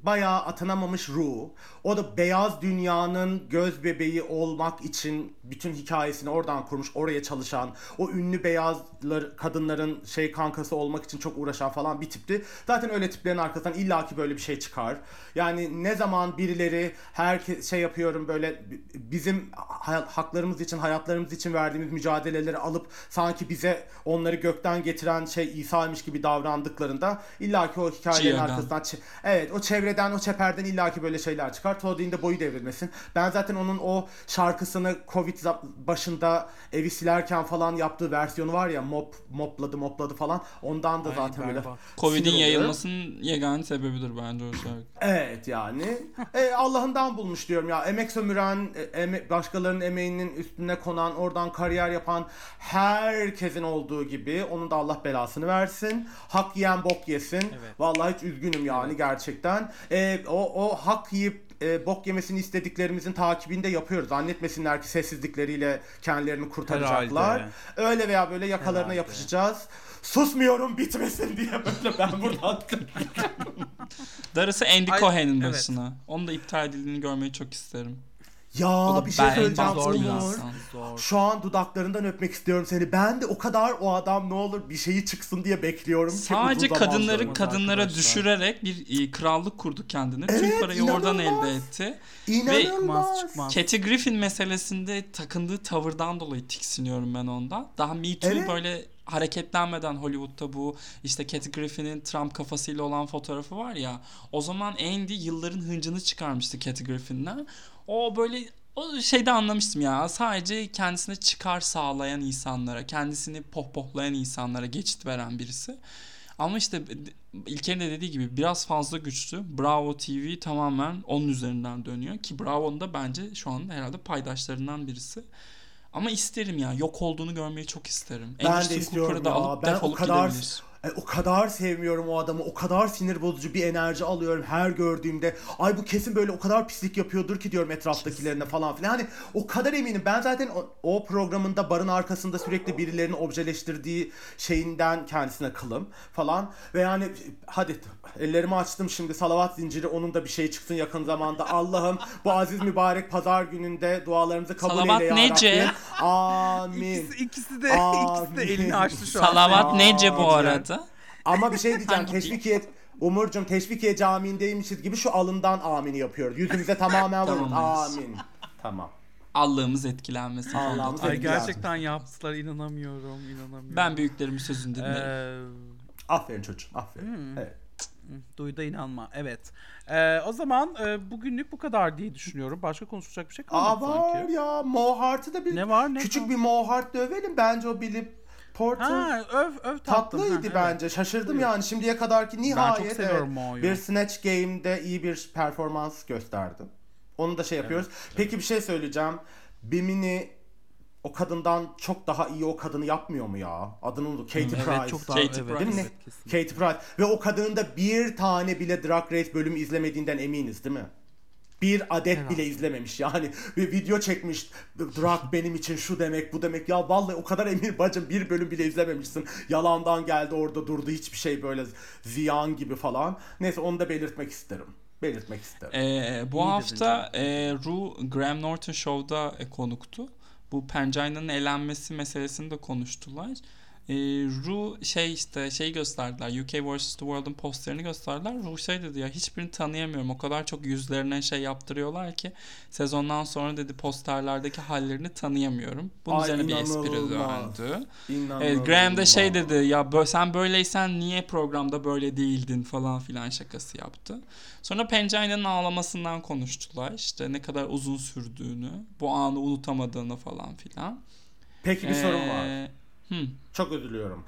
bayağı atanamamış Ru. O da beyaz dünyanın göz bebeği olmak için bütün hikayesini oradan kurmuş, oraya çalışan, o ünlü beyazlar kadınların şey kankası olmak için çok uğraşan falan bir tipti. Zaten öyle tiplerin arkasından illaki böyle bir şey çıkar. Yani ne zaman birileri herkes şey yapıyorum böyle bizim haklarımız için, hayatlarımız için verdiğimiz mücadeleleri alıp sanki bize onları gökten getiren şey İsa'ymış gibi davrandıklarında illaki o hikayenin arkasından evet o çevreden, o çeperden illaki böyle şeyler çıkar. Toddy'nin de boyu devrilmesin. Ben zaten onun o şarkısını Covid başında evi silerken falan yaptığı versiyonu var ya, mopladı falan. Ondan da zaten böyle Covid'in yayılmasının yegane sebebidir bence o şarkı. Evet yani. Allah'ından bulmuş diyorum ya. Emek sömüren, başkalarının emeğinin üstüne konan, oradan kariyer yapan herkesin olduğu gibi onun da Allah belasını versin. Hak yiyen bok yesin. Evet. Vallahi hiç üzgünüm yani gerçekten. O hak yiyip bok yemesini istediklerimizin takibini de yapıyoruz. Zannetmesinler ki sessizlikleriyle kendilerini kurtaracaklar. Herhalde. Öyle veya böyle yakalarına yapışacağız. Susmuyorum bitmesin diye böyle ben buradan. Darısı Andy Cohen'in başına. Evet. Onun da iptal edildiğini görmeyi çok isterim. Ya bir şey söyleyeceğim Umur. Şu an dudaklarından öpmek istiyorum seni. Ben de o kadar o adam ne olur bir şeyi çıksın diye bekliyorum. Sadece kadınlara arkadaşlar düşürerek bir krallık kurdu kendini. Evet, tüm parayı oradan elde etti. İnanılmaz. Ve Kathy Griffin meselesinde takındığı tavırdan dolayı tiksiniyorum ben ondan. Daha Me Too böyle hareketlenmeden Hollywood'da bu işte Kathy Griffin'in Trump kafasıyla olan fotoğrafı var ya. O zaman Andy yılların hıncını çıkarmıştı Kathy Griffin'den. O böyle o şeyde anlamıştım ya, sadece kendisine çıkar sağlayan insanlara, kendisini pohpohlayan insanlara geçit veren birisi. Ama işte İlker'in de dediği gibi biraz fazla güçlü. Bravo TV tamamen onun üzerinden dönüyor ki Bravo'nun da bence şu anda herhalde paydaşlarından birisi. Ama isterim ya, yok olduğunu görmeyi çok isterim. Ben de istiyorum ya. Ben o kadar sevmiyorum o adamı. O kadar sinir bozucu bir enerji alıyorum her gördüğümde. Ay bu kesin böyle o kadar pislik yapıyordur ki diyorum etraftakilerine falan filan. Hani o kadar eminim. Ben zaten o programında barın arkasında sürekli birilerinin objeleştirdiği şeyinden kendisine kılım falan. Ve yani hadi ellerimi açtım şimdi salavat zinciri, onun da bir şey çıksın yakın zamanda. Allah'ım bu aziz mübarek pazar gününde dualarımızı kabul eyle ya Rabbi. Amin. İkisi de elini açtı şu an. Salavat nece bu arada? Ama bir şey diyeceğim. Umurcuğum, Teşvikiye Camii'ndeymişiz gibi şu alından amini yapıyoruz. Yüzümüze tamamen vurun. Amin. Tamam. Allah'ımız etkilenmesin. Allah'ımız etkilenmesin. Gerçekten yaptılar. İnanamıyorum. Ben büyüklerimin sözünü dinlerim. Aferin çocuğum. Aferin. Evet. Duyda inanma. Evet. O zaman bugünlük bu kadar diye düşünüyorum. Başka konuşacak bir şey kalmadı sanki. Var ya. Mohart'ı da bir küçük bir mohart dövelim. Bence o bilip Porter tatlıydı bence. Evet. Şaşırdım yani şimdiye kadarki nihayet bir Snatch Game'de iyi bir performans gösterdi. Onu da yapıyoruz. Evet. Peki bir şey söyleyeceğim. Bimini o kadından çok daha iyi o kadını yapmıyor mu ya? Adını unuttum. Katie Price. Evet, çok daha değil mi? Katie Price. Ve o kadının da bir tane bile Drag Race bölümü izlemediğinden eminiz değil mi? Bir adet bile izlememiş yani. Bir video çekmiş. Drag benim için şu demek, bu demek. Ya vallahi o kadar emin bacım, bir bölüm bile izlememişsin. Yalandan geldi orada durdu. Hiçbir şey böyle ziyan gibi falan. Neyse onu da belirtmek isterim. Bu hafta Ru Graham Norton Show'da konuktu. Bu Pangina'nın elenmesi meselesini de konuştular. Ru gösterdiler. UK vs. The World'un posterini gösterdiler. Ru dedi ya, hiçbirini tanıyamıyorum. O kadar çok yüzlerine yaptırıyorlar ki sezondan sonra dedi posterlerdeki hallerini tanıyamıyorum. Bunun üzerine bir espri döndü. Graham da dedi ya sen böyleysen niye programda böyle değildin falan filan şakası yaptı. Sonra Pangina'nın ağlamasından konuştular. Ne kadar uzun sürdüğünü, bu anı unutamadığını falan filan. Peki bir sorun var. Çok üzülüyorum.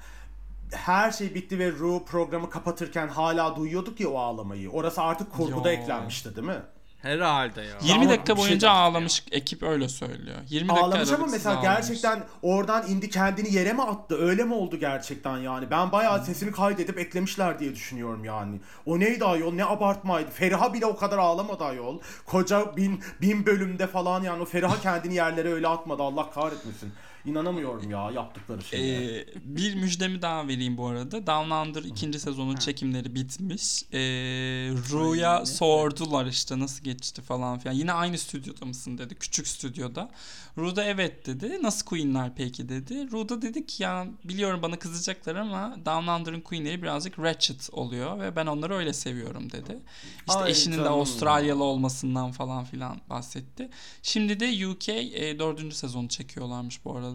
Her şey bitti ve Ru programı kapatırken hala duyuyorduk ya o ağlamayı. Orası artık kurguda eklenmişti değil mi? Herhalde ya. 20 dakika boyunca ağlamış ya. Ekip öyle söylüyor. 20 dakika ağlamış ama mesela ağlamış. Gerçekten oradan indi kendini yere mi attı? Öyle mi oldu gerçekten yani? Ben bayağı sesini kaydedip eklemişler diye düşünüyorum yani. O neydi ayol? Ne abartmaydı? Feriha bile o kadar ağlamadı ayol. Koca bin bölümde falan yani o Feriha kendini yerlere öyle atmadı. Allah kahretmesin. İnanamıyorum ya yaptıkları şeye. Bir müjdemi daha vereyim bu arada. Down Under 2. sezonun çekimleri bitmiş. Ru'ya sordular işte nasıl geçti falan filan. Yine aynı stüdyoda mısın dedi. Küçük stüdyoda. Ru da evet dedi. Nasıl Queen'ler peki dedi. Ru da dedi ki ya biliyorum bana kızacaklar ama Down Under'ın Queen'leri birazcık ratchet oluyor ve ben onları öyle seviyorum dedi. İşte ay, eşinin canım de Avustralyalı olmasından falan filan bahsetti. Şimdi de UK 4. sezonu çekiyorlarmış bu arada.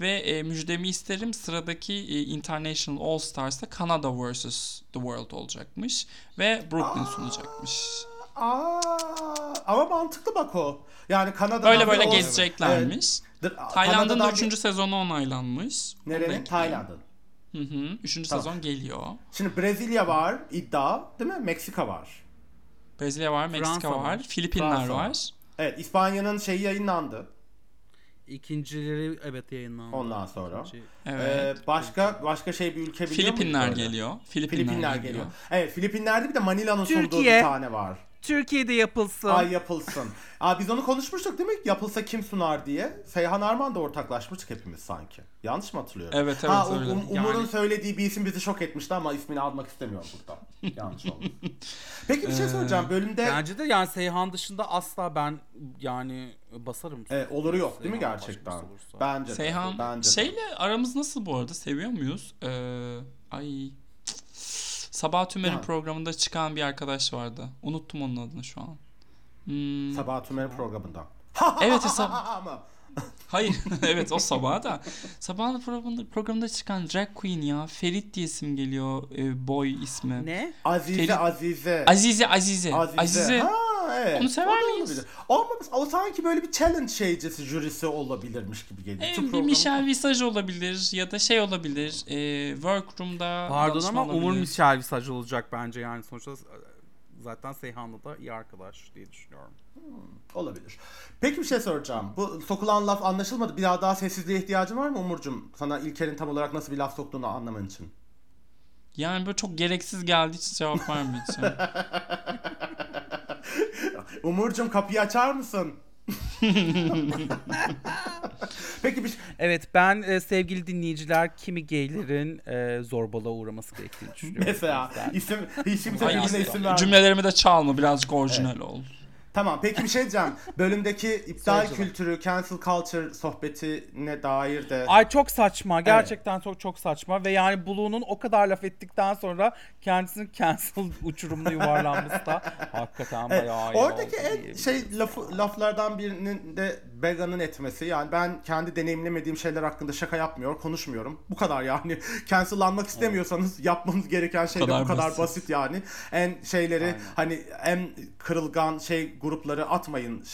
Ve müjdemi isterim sıradaki International All Stars'ta Canada vs. The World olacakmış ve Brooklyn sunacakmış. Ama mantıklı bak o. Yani Kanada'dan böyle gezeceklermiş. Evet. Tayland'ın da 3. sezonu onaylanmış. Nerenin? Tayland'ın. Hı. 3. sezon geliyor. Şimdi Brezilya var iddia değil mi? Meksika var. Brezilya var, Meksika Fransa var, Filipinler Fransa var. Evet, İspanya'nın şeyi yayınlandı. İkincileri evet yayınlandı. Ondan sonra. Evet. Başka bir ülke biliyor musunuz? Filipinler geliyor. Filipinler geliyor. Evet, Filipinler'de bir de Manila'nın sunduğu bir tane var. Türkiye'de yapılsın. Ay yapılsın. Biz onu konuşmuştuk değil mi? Yapılsa kim sunar diye. Seyhan Arman da ortaklaşmıştık hepimiz sanki. Yanlış mı hatırlıyorum? Evet. Umur'un söylediği bir isim bizi şok etmişti ama ismini almak istemiyorum burada. Yanlış oldu. Peki bir şey söyleyeceğim. Bölümde... Bence de yani Seyhan dışında asla ben yani basarım. Oluru yok değil mi gerçekten? Bence Seyhan... de. Bence şeyle aramız nasıl bu arada? Seviyor muyuz? Sabah Tümer'in programında çıkan bir arkadaş vardı. Unuttum onun adını şu an. Sabah Tümer'in programında. Evet sabah. Hayır. Evet o sabah da. Sabahın programında çıkan drag queen ya. Ferit diye isim geliyor. Boy ismi. Ne? Azize. Evet. Onu sever miyiz? O sanki böyle bir challenge şeycesi jürisi olabilirmiş gibi geliyor. Bir Michel Visage olabilir ya da şey olabilir. Workroom'da pardon ama olabilir. Umur Michel Visage olacak bence yani sonuçta zaten Seyhan'la da iyi arkadaş diye düşünüyorum. Olabilir. Peki bir şey soracağım. Bu sokulan laf anlaşılmadı. Biraz daha sessizliğe ihtiyacın var mı Umurcuğum? Sana İlker'in tam olarak nasıl bir laf soktuğunu anlaman için. Yani böyle çok gereksiz geldiği için cevap vermeyeceğim. Umurcuğum kapıyı açar mısın? Peki bir şey... Evet ben sevgili dinleyiciler kimi gaylerin zorbalığa uğraması gerektiğini düşünüyorum. Mesela isim cümlelerimi de çalma birazcık orijinal ol. Tamam peki bir şey diyeceğim. Bölümdeki iptal kültürü, cancel culture sohbetine dair de... Ay çok saçma. Gerçekten çok saçma. Ve yani Blue'nun o kadar laf ettikten sonra kendisinin cancel uçurumlu yuvarlanması da hakikaten bayağı... Oradaki laflardan birinin de Vega'nın etmesi. Yani ben kendi deneyimlemediğim şeyler hakkında şaka yapmıyor, konuşmuyorum. Bu kadar yani. Cancel'lanmak istemiyorsanız yapmanız gereken şey de bu kadar basit yani. En şeyleri hani en kırılgan şey... grupları atmayın,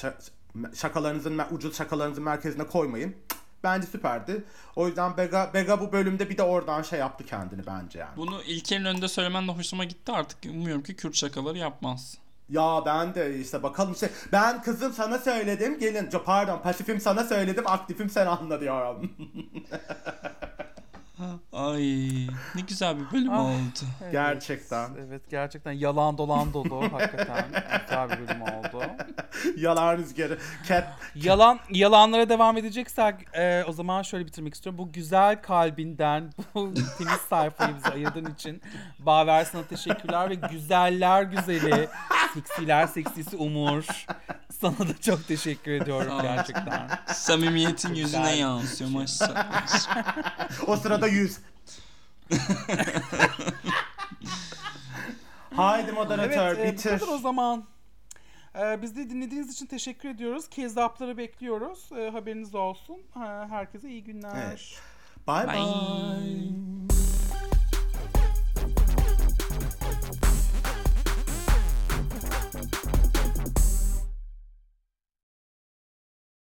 ucuz şakalarınızın merkezine koymayın. Bence süperdi. O yüzden Bega bu bölümde bir de oradan şey yaptı kendini bence yani. Bunu İlker'in önünde söylemen de hoşuma gitti artık. Umuyorum ki Kürt şakaları yapmaz. Ya ben de işte bakalım şey. Ben kızım sana söyledim gelin. Pardon pasifim sana söyledim aktifim sen anla diyorum. Ay ne güzel bir bölüm oldu. Evet, gerçekten. Evet gerçekten yalan dolan dolu hakikaten güzel bir bölüm oldu. Yalan rüzgarı. Yalanlara devam edeceksek o zaman şöyle bitirmek istiyorum. Bu güzel kalbinden bu temiz sayfayı bize ayırdığın için Baver sana teşekkürler ve güzeller güzeli seksiler seksisi Umur. Sana da çok teşekkür ediyorum gerçekten. Samimiyetin yüzüne yansıyor maşallah. O sırada 100. Haydi moderatör bitir. Evet o zaman. Biz de dinlediğiniz için teşekkür ediyoruz. Kezzapları bekliyoruz. Haberiniz olsun. Herkese iyi günler. Evet. Bye.